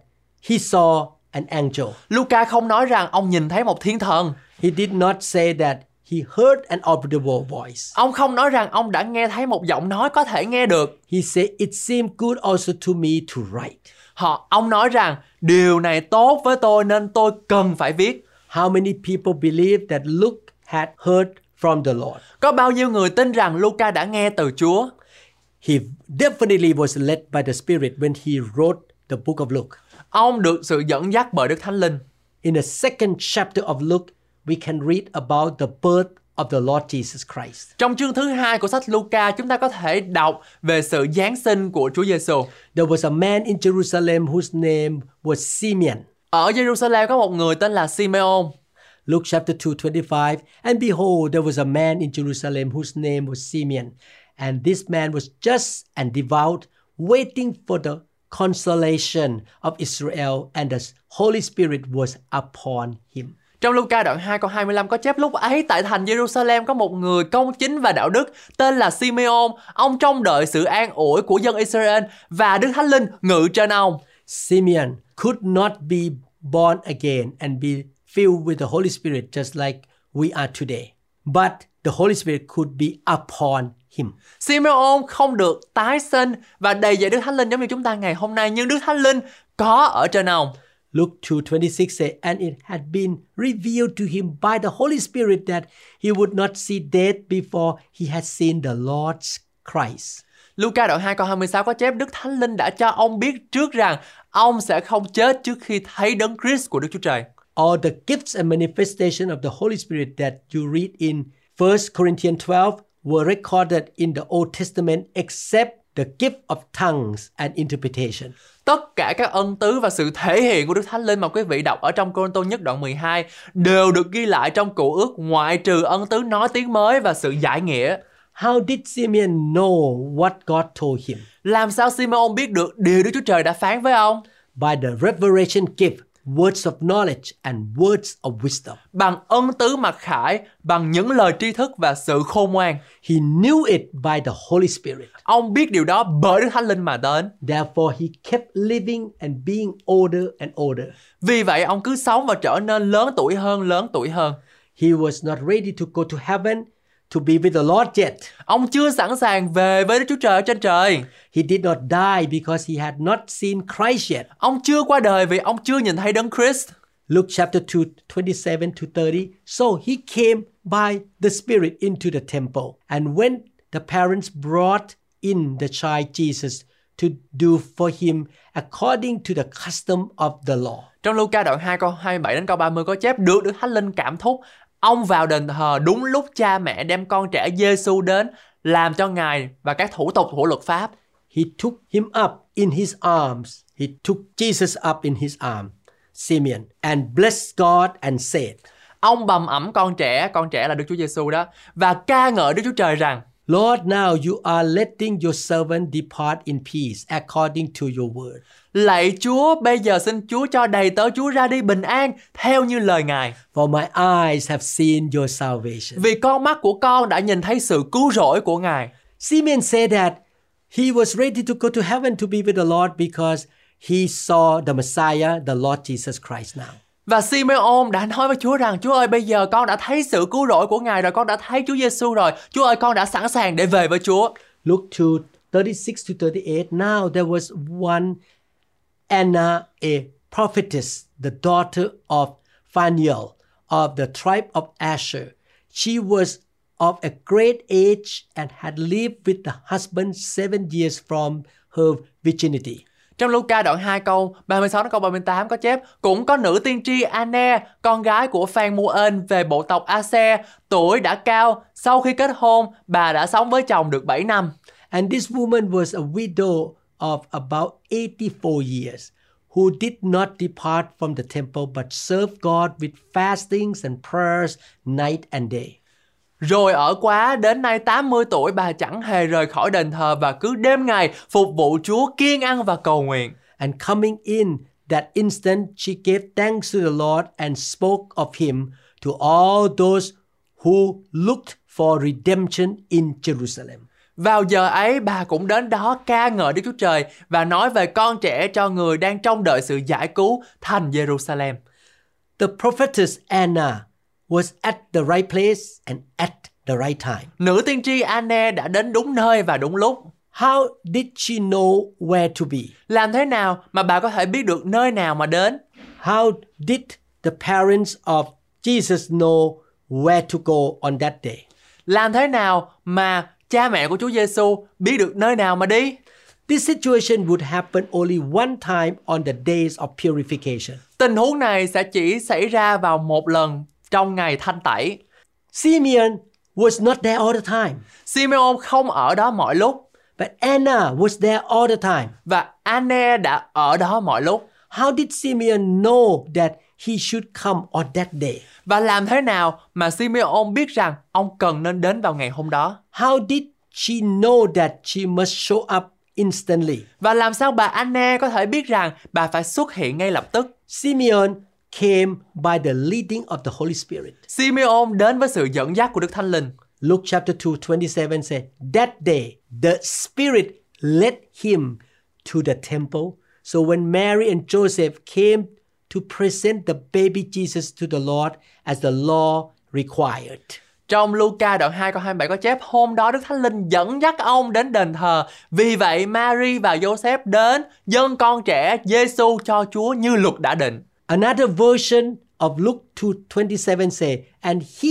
he saw an angel. Luca không nói rằng ông nhìn thấy một thiên thần. He did not say that he heard an audible voice. Ông không nói rằng ông đã nghe thấy một giọng nói có thể nghe được. He said it seemed good also to me to write. Ông nói rằng điều này tốt với tôi nên tôi cần phải viết. How many people believe that Luke had heard from the Lord? Có bao nhiêu người tin rằng Luca đã nghe từ Chúa? He definitely was led by the Spirit when he wrote the book of Luke. Ông được sự dẫn dắt bởi Đức Thánh Linh. In the second chapter of Luke, we can read about the birth of the Lord Jesus Christ. Trong chương thứ 2 của sách Luca, chúng ta có thể đọc về sự giáng sinh của Chúa Giêsu. There was a man in Jerusalem whose name was Simeon. Ở Jerusalem có một người tên là Simeon. Luke chapter 2:25. And behold, there was a man in Jerusalem whose name was Simeon, and this man was just and devout, waiting for the consolation of Israel, and the Holy Spirit was upon him. Trong Luca đoạn 2 câu 25 có chép: Lúc ấy tại thành Jerusalem có một người công chính và đạo đức tên là Simeon. Ông trông đợi sự an ủi của dân Israel và Đức Thánh Linh ngự trên ông. Simeon could not be born again and be filled with the Holy Spirit just like we are today. But the Holy Spirit could be upon him. Simeon không được tái sinh và đầy dạy Đức Thánh Linh giống như chúng ta ngày hôm nay, nhưng Đức Thánh Linh có ở trên ông. Luke 2:26 says, and it had been revealed to him by the Holy Spirit that he would not see death before he had seen the Lord's Christ. Luca đoạn 2 câu 26 có chép: Đức Thánh Linh đã cho ông biết trước rằng ông sẽ không chết trước khi thấy Đấng Christ của Đức Chúa Trời. All the gifts and manifestation of the Holy Spirit that you read in 1 Corinthians 12 were recorded in the Old Testament except the gift of tongues and interpretation. Tất cả các ân tứ và sự thể hiện của Đức Thánh Linh mà quý vị đọc ở trong Cô-rinh-tô nhất đoạn 12 đều được ghi lại trong Cựu Ước, ngoại trừ ân tứ nói tiếng mới và sự giải nghĩa. How did Simeon know what God told him? Làm sao Simeon biết được điều Đức Chúa Trời đã phán với ông? By the revelation gift, words of knowledge and words of wisdom. Bằng ân tứ mặc khải, bằng những lời tri thức và sự khôn ngoan. He knew it by the Holy Spirit. Ông biết điều đó bởi Đức Thánh Linh mà đến. Therefore he kept living and being older and older. Vì vậy ông cứ sống và trở nên lớn tuổi hơn. He was not ready to go to heaven to be with the Lord yet. Ông chưa sẵn sàng về với Đức Chúa Trời trên trời. He did not die because he had not seen Christ yet. Ông chưa qua đời vì ông chưa nhìn thấy Đấng Christ. Luke chapter 2:27-30. So he came by the Spirit into the temple, and when the parents brought in the child Jesus to do for him according to the custom of the law. Trong Luca đoạn 2 câu 27 đến câu 30 có chép: Được Đức Thánh Linh cảm thúc, ông vào đền thờ đúng lúc cha mẹ đem con trẻ Giêsu đến làm cho ngài và các thủ tục của luật pháp. He took him up in his arms. He took Jesus up in his arms, Simeon, and blessed God and said. Ông bầm ẵm con trẻ là Đức Chúa Giêsu đó, và ca ngợi Đức Chúa Trời rằng: Lord, now you are letting your servant depart in peace according to your word. Lạy Chúa, bây giờ xin Chúa cho đầy tớ Chúa ra đi bình an theo như lời Ngài. For my eyes have seen your salvation. Vì con mắt của con đã nhìn thấy sự cứu rỗi của Ngài. Simeon said that he was ready to go to heaven to be with the Lord because he saw the Messiah, the Lord Jesus Christ now. Và Simeon đã nói với Chúa rằng: Chúa ơi, bây giờ con đã thấy sự cứu rỗi của Ngài rồi, con đã thấy Chúa Giêsu rồi. Chúa ơi, con đã sẵn sàng để về với Chúa. Luke 2:36-38. Now there was one Anna, a prophetess, the daughter of Phanuel of the tribe of Asher. She was of a great age and had lived with the husband 7 years from her virginity. Trong Luca đoạn 2 câu 36 đến câu 38 có chép: Cũng có nữ tiên tri Anna, con gái của Phanuel về bộ tộc Ase, tuổi đã cao, sau khi kết hôn, bà đã sống với chồng được 7 năm. And this woman was a widow of about 84 years, who did not depart from the temple but served God with fastings and prayers night and day. Rồi ở Quá đến nay 80 tuổi, bà chẳng hề rời khỏi đền thờ và cứ đêm ngày phục vụ Chúa kiêng ăn và cầu nguyện. And coming in that instant, she gave thanks to the Lord and spoke of him to all those who looked for redemption in Jerusalem. Vào giờ ấy, bà cũng đến đó ca ngợi Đức Chúa Trời và nói về con trẻ cho người đang trông đợi sự giải cứu thành Jerusalem. The prophetess Anna was at the right place and at the right time. Nữ tiên tri Anna đã đến đúng nơi và đúng lúc. How did she know where to be? Làm thế nào mà bà có thể biết được nơi nào mà đến? How did the parents of Jesus know where to go on that day? Làm thế nào mà cha mẹ của Chúa Giêsu biết được nơi nào mà đi? This situation would happen only one time on the days of purification. Tình huống này sẽ chỉ xảy ra vào một lần trong ngày thanh tẩy. Simeon was not there all the time. Simeon không ở đó mọi lúc. But Anna was there all the time. Và Anna đã ở đó mọi lúc. How did Simeon know that he should come on that day? Và làm thế nào mà Simeon biết rằng ông cần nên đến vào ngày hôm đó? How did she know that she must show up instantly? Và làm sao bà Anna có thể biết rằng bà phải xuất hiện ngay lập tức? Simeon came by the leading of the Holy Spirit. Simeon đến với sự dẫn dắt của Đức Thánh Linh. Luke chapter 2:27 says, that day the Spirit led him to the temple. So when Mary and Joseph came to present the baby Jesus to the Lord as the law required. Trong Luca đoạn 2 câu 27 có chép, hôm đó Đức Thánh Linh dẫn dắt ông đến đền thờ. Vì vậy Mary và Joseph đến dâng con trẻ Giêsu cho Chúa như luật đã định. Another version of Luke 2:27 says, and he,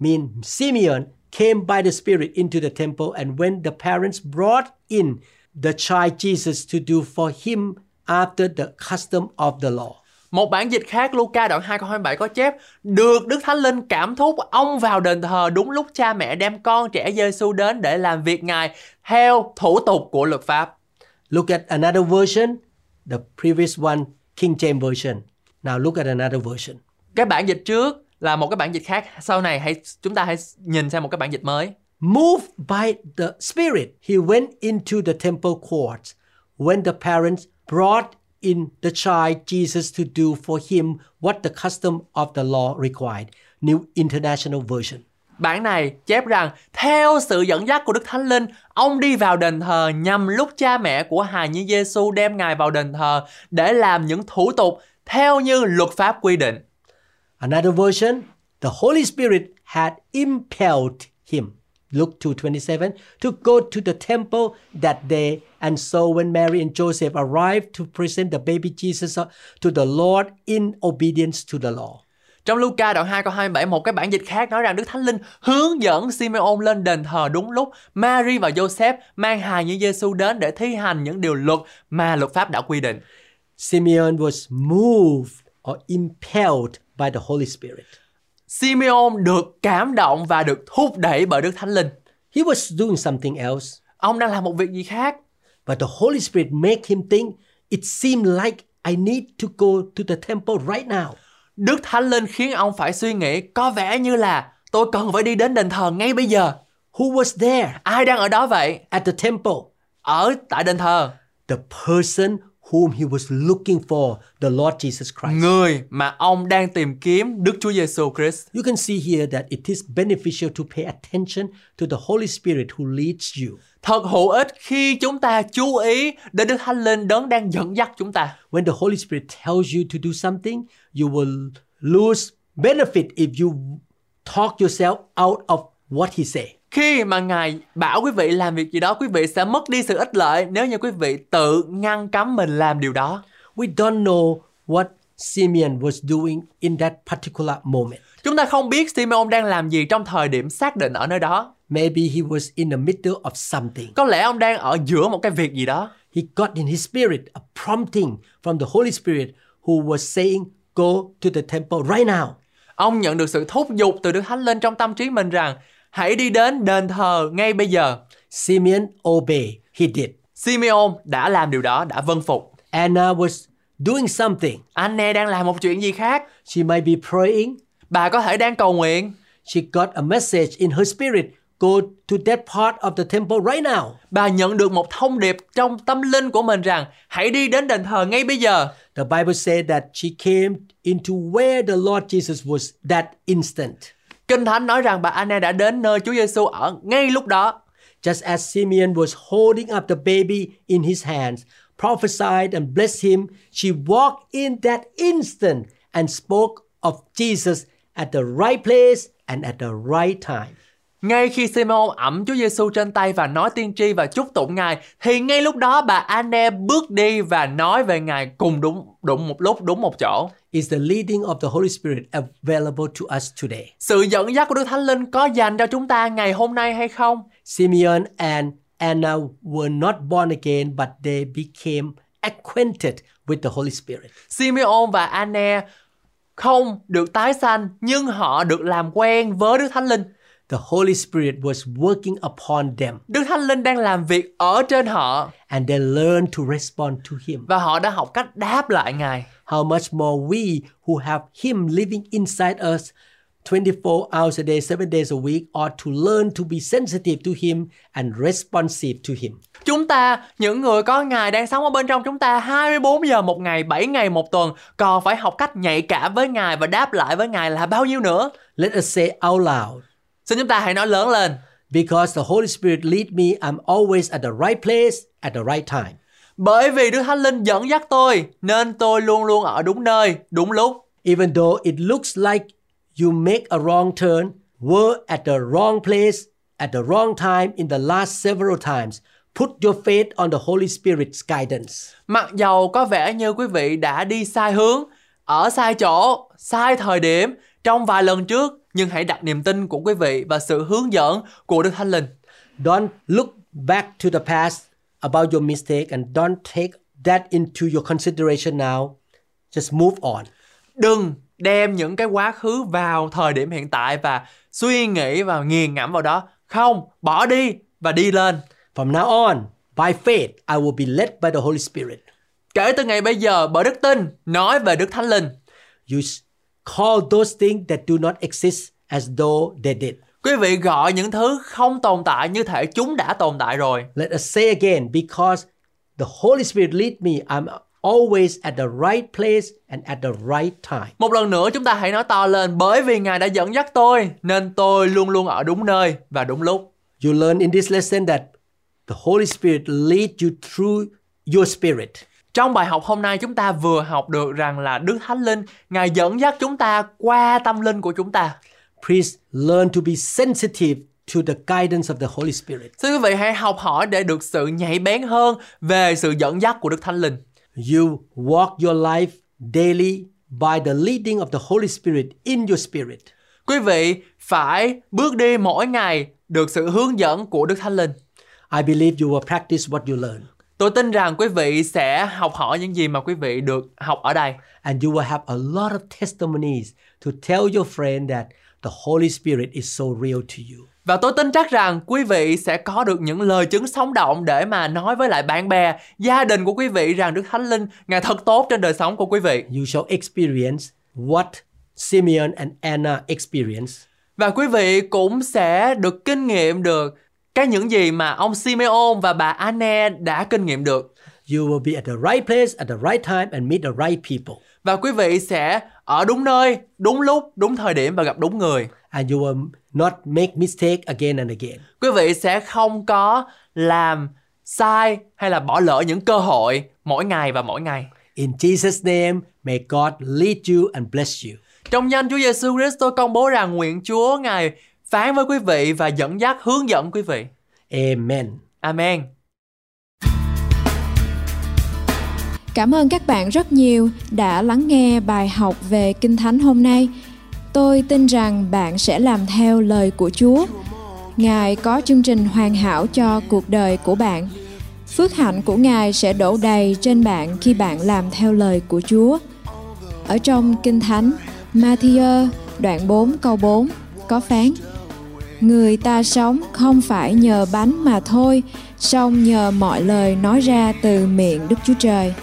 mean Simeon, came by the Spirit into the temple, and when the parents brought in the child Jesus to do for him after the custom of the law. Một bản dịch khác, Luca đoạn 2 câu 27 có chép, được Đức Thánh Linh cảm thúc, ông vào đền thờ đúng lúc cha mẹ đem con trẻ Giêsu đến để làm việc Ngài theo thủ tục của luật pháp. Look at another version, the previous one, King James Version. Now look at another version. Cái bản dịch trước là một cái bản dịch khác, sau này chúng ta hãy nhìn sang một cái bản dịch mới. Moved by the Spirit, he went into the temple courts when the parents brought in the child Jesus to do for him what the custom of the law required. New International Version. Bản này chép rằng, theo sự dẫn dắt của Đức Thánh Linh, ông đi vào đền thờ nhằm lúc cha mẹ của hài nhi Giêsu đem Ngài vào đền thờ để làm những thủ tục theo như luật pháp quy định. Another version, the Holy Spirit had impelled him, Luke 2:27, to go to the temple that day. And so when Mary and Joseph arrived to present the baby Jesus to the Lord in obedience to the law. Trong Luca đoạn 2 câu 27, một cái bản dịch khác nói rằng Đức Thánh Linh hướng dẫn Simeon lên đền thờ đúng lúc Mary và Joseph mang hài nhi Giêsu đến để thi hành những điều luật mà luật pháp đã quy định. Simeon was moved or impelled by the Holy Spirit. Simeon được cảm động và được thúc đẩy bởi Đức Thánh Linh. He was doing something else. Ông đang làm một việc gì khác. But the Holy Spirit made him think, it seemed like I need to go to the temple right now. Đức Thánh Linh khiến ông phải suy nghĩ, có vẻ như là tôi cần phải đi đến đền thờ ngay bây giờ. Who was there? Ai đang ở đó vậy? At the temple. Ở tại đền thờ. The person whom he was looking for, the Lord Jesus Christ. Người mà ông đang tìm kiếm, Đức Chúa Giêsu Christ. You can see here that it is beneficial to pay attention to the Holy Spirit who leads you. Thật hữu ích khi chúng ta chú ý đến Đức Thánh Linh đang dẫn dắt chúng ta. When the Holy Spirit tells you to do something, you will lose benefit if you talk yourself out of what he said. Khi mà Ngài bảo quý vị làm việc gì đó, quý vị sẽ mất đi sự ích lợi nếu như quý vị tự ngăn cấm mình làm điều đó. We don't know what Simeon was doing in that particular moment. Chúng ta không biết Simeon đang làm gì trong thời điểm xác định ở nơi đó. Maybe he was in the middle of something. Có lẽ ông đang ở giữa một cái việc gì đó. He got in his spirit a prompting from the Holy Spirit who was saying, go to the temple right now. Ông nhận được sự thúc giục từ Đức Thánh Linh trong tâm trí mình rằng hãy đi đến đền thờ ngay bây giờ. Simeon obeyed. He did. Simeon đã làm điều đó, đã vâng phục. Anna was doing something. Anna đang làm một chuyện gì khác. She might be praying. Bà có thể đang cầu nguyện. She got a message in her spirit. Go to that part of the temple right now. Bà nhận được một thông điệp trong tâm linh của mình rằng hãy đi đến đền thờ ngay bây giờ. The Bible said that she came into where the Lord Jesus was that instant. Kinh Thánh nói rằng bà Anna đã đến nơi Chúa Giêsu ở ngay lúc đó. Just as Simeon was holding up the baby in his hands, prophesied and blessed him, she walked in that instant and spoke of Jesus at the right place and at the right time. Ngay khi Simeon ẵm Chúa Giêsu trên tay và nói tiên tri và chúc tụng Ngài, thì ngay lúc đó bà Anna bước đi và nói về Ngài cùng đúng một lúc, đúng một chỗ. Is the leading of the Holy Spirit available to us today? Sự dẫn dắt của Đức Thánh Linh có dành cho chúng ta ngày hôm nay hay không? Simeon and Anna were not born again, but they became acquainted with the Holy Spirit. Simeon và Anna không được tái sanh, nhưng họ được làm quen với Đức Thánh Linh. The Holy Spirit was working upon them. Đức Thánh Linh đang làm việc ở trên họ. And they learned to respond to Him. Và họ đã học cách đáp lại Ngài. How much more we who have Him living inside us 24 hours a day, 7 days a week ought to learn to be sensitive to Him and responsive to Him. Chúng ta, những người có Ngài đang sống ở bên trong chúng ta 24 giờ một ngày, 7 ngày một tuần, còn phải học cách nhạy cảm với Ngài và đáp lại với Ngài là bao nhiêu nữa? Let us say out loud. Xin chúng ta hãy nói lớn lên. Because the Holy Spirit lead me, I'm always at the right place at the right time. Bởi vì Đức Thánh Linh dẫn dắt tôi, nên tôi luôn luôn ở đúng nơi, đúng lúc. Even though it looks like you make a wrong turn, were at the wrong place at the wrong time in the last several times. Put your faith on the Holy Spirit's guidance. Mặc dầu có vẻ như quý vị đã đi sai hướng, ở sai chỗ, sai thời điểm trong vài lần trước, nhưng hãy đặt niềm tin của quý vị và sự hướng dẫn của Đức Thánh Linh. Don't look back to the past about your mistake and don't take that into your consideration now. Just move on. Đừng đem những cái quá khứ vào thời điểm hiện tại và suy nghĩ và nghiền ngẫm vào đó. Không, bỏ đi và đi lên. From now on, by faith, I will be led by the Holy Spirit. Kể từ ngày bây giờ, bởi đức tin, nói về Đức Thánh Linh. You call those things that do not exist as though they did. Quý vị gọi những thứ không tồn tại như thể chúng đã tồn tại rồi. Let us say again, because the Holy Spirit lead me, I'm always at the right place and at the right time. Một lần nữa chúng ta hãy nói to lên, bởi vì Ngài đã dẫn dắt tôi, nên tôi luôn luôn ở đúng nơi và đúng lúc. You learn in this lesson that the Holy Spirit lead you through your spirit. Trong bài học hôm nay chúng ta vừa học được rằng là Đức Thánh Linh, Ngài dẫn dắt chúng ta qua tâm linh của chúng ta. Please learn to be sensitive to the guidance of the Holy Spirit. Xin quý vị hãy học hỏi để được sự nhạy bén hơn về sự dẫn dắt của Đức Thánh Linh. You walk your life daily by the leading of the Holy Spirit in your spirit. Quý vị phải bước đi mỗi ngày được sự hướng dẫn của Đức Thánh Linh. I believe you will practice what you learn. Tôi tin rằng quý vị sẽ học hỏi những gì mà quý vị được học ở đây. And you will have a lot of testimonies to tell your friend that the Holy Spirit is so real to you. Và tôi tin chắc rằng quý vị sẽ có được những lời chứng sống động để mà nói với lại bạn bè, gia đình của quý vị rằng Đức Thánh Linh, Ngài thật tốt trên đời sống của quý vị. You shall experience what Simeon and Anna experienced. Và quý vị cũng sẽ được kinh nghiệm được cái những gì mà ông Simeon và bà Anna đã kinh nghiệm được. You will be at the right place at the right time and meet the right people. Và quý vị sẽ ở đúng nơi, đúng lúc, đúng thời điểm và gặp đúng người. And you will not make mistake again and again. Quý vị sẽ không có làm sai hay là bỏ lỡ những cơ hội mỗi ngày và mỗi ngày. In Jesus' name, may God lead you and bless you. Trong danh Chúa Giêsu Christ, tôi công bố rằng nguyện Chúa Ngài phán với quý vị và dẫn dắt, hướng dẫn quý vị. Amen. Amen. Cảm ơn các bạn rất nhiều đã lắng nghe bài học về Kinh Thánh hôm nay. Tôi tin rằng bạn sẽ làm theo lời của Chúa. Ngài có chương trình hoàn hảo cho cuộc đời của bạn. Phước hạnh của Ngài sẽ đổ đầy trên bạn khi bạn làm theo lời của Chúa. Ở trong Kinh Thánh, Ma-thi-ơ đoạn 4 câu 4 có phán: Người ta sống không phải nhờ bánh mà thôi, song nhờ mọi lời nói ra từ miệng Đức Chúa Trời.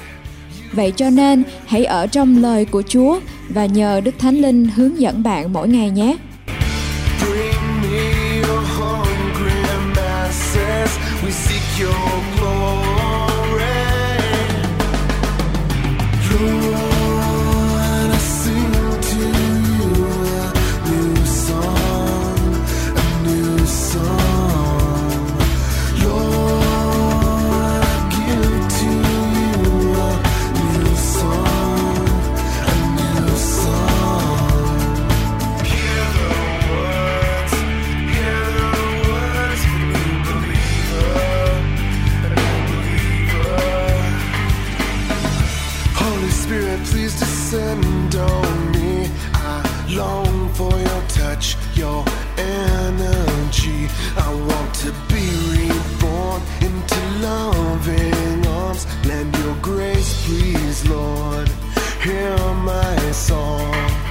Vậy cho nên, hãy ở trong lời của Chúa và nhờ Đức Thánh Linh hướng dẫn bạn mỗi ngày nhé. Hear my song.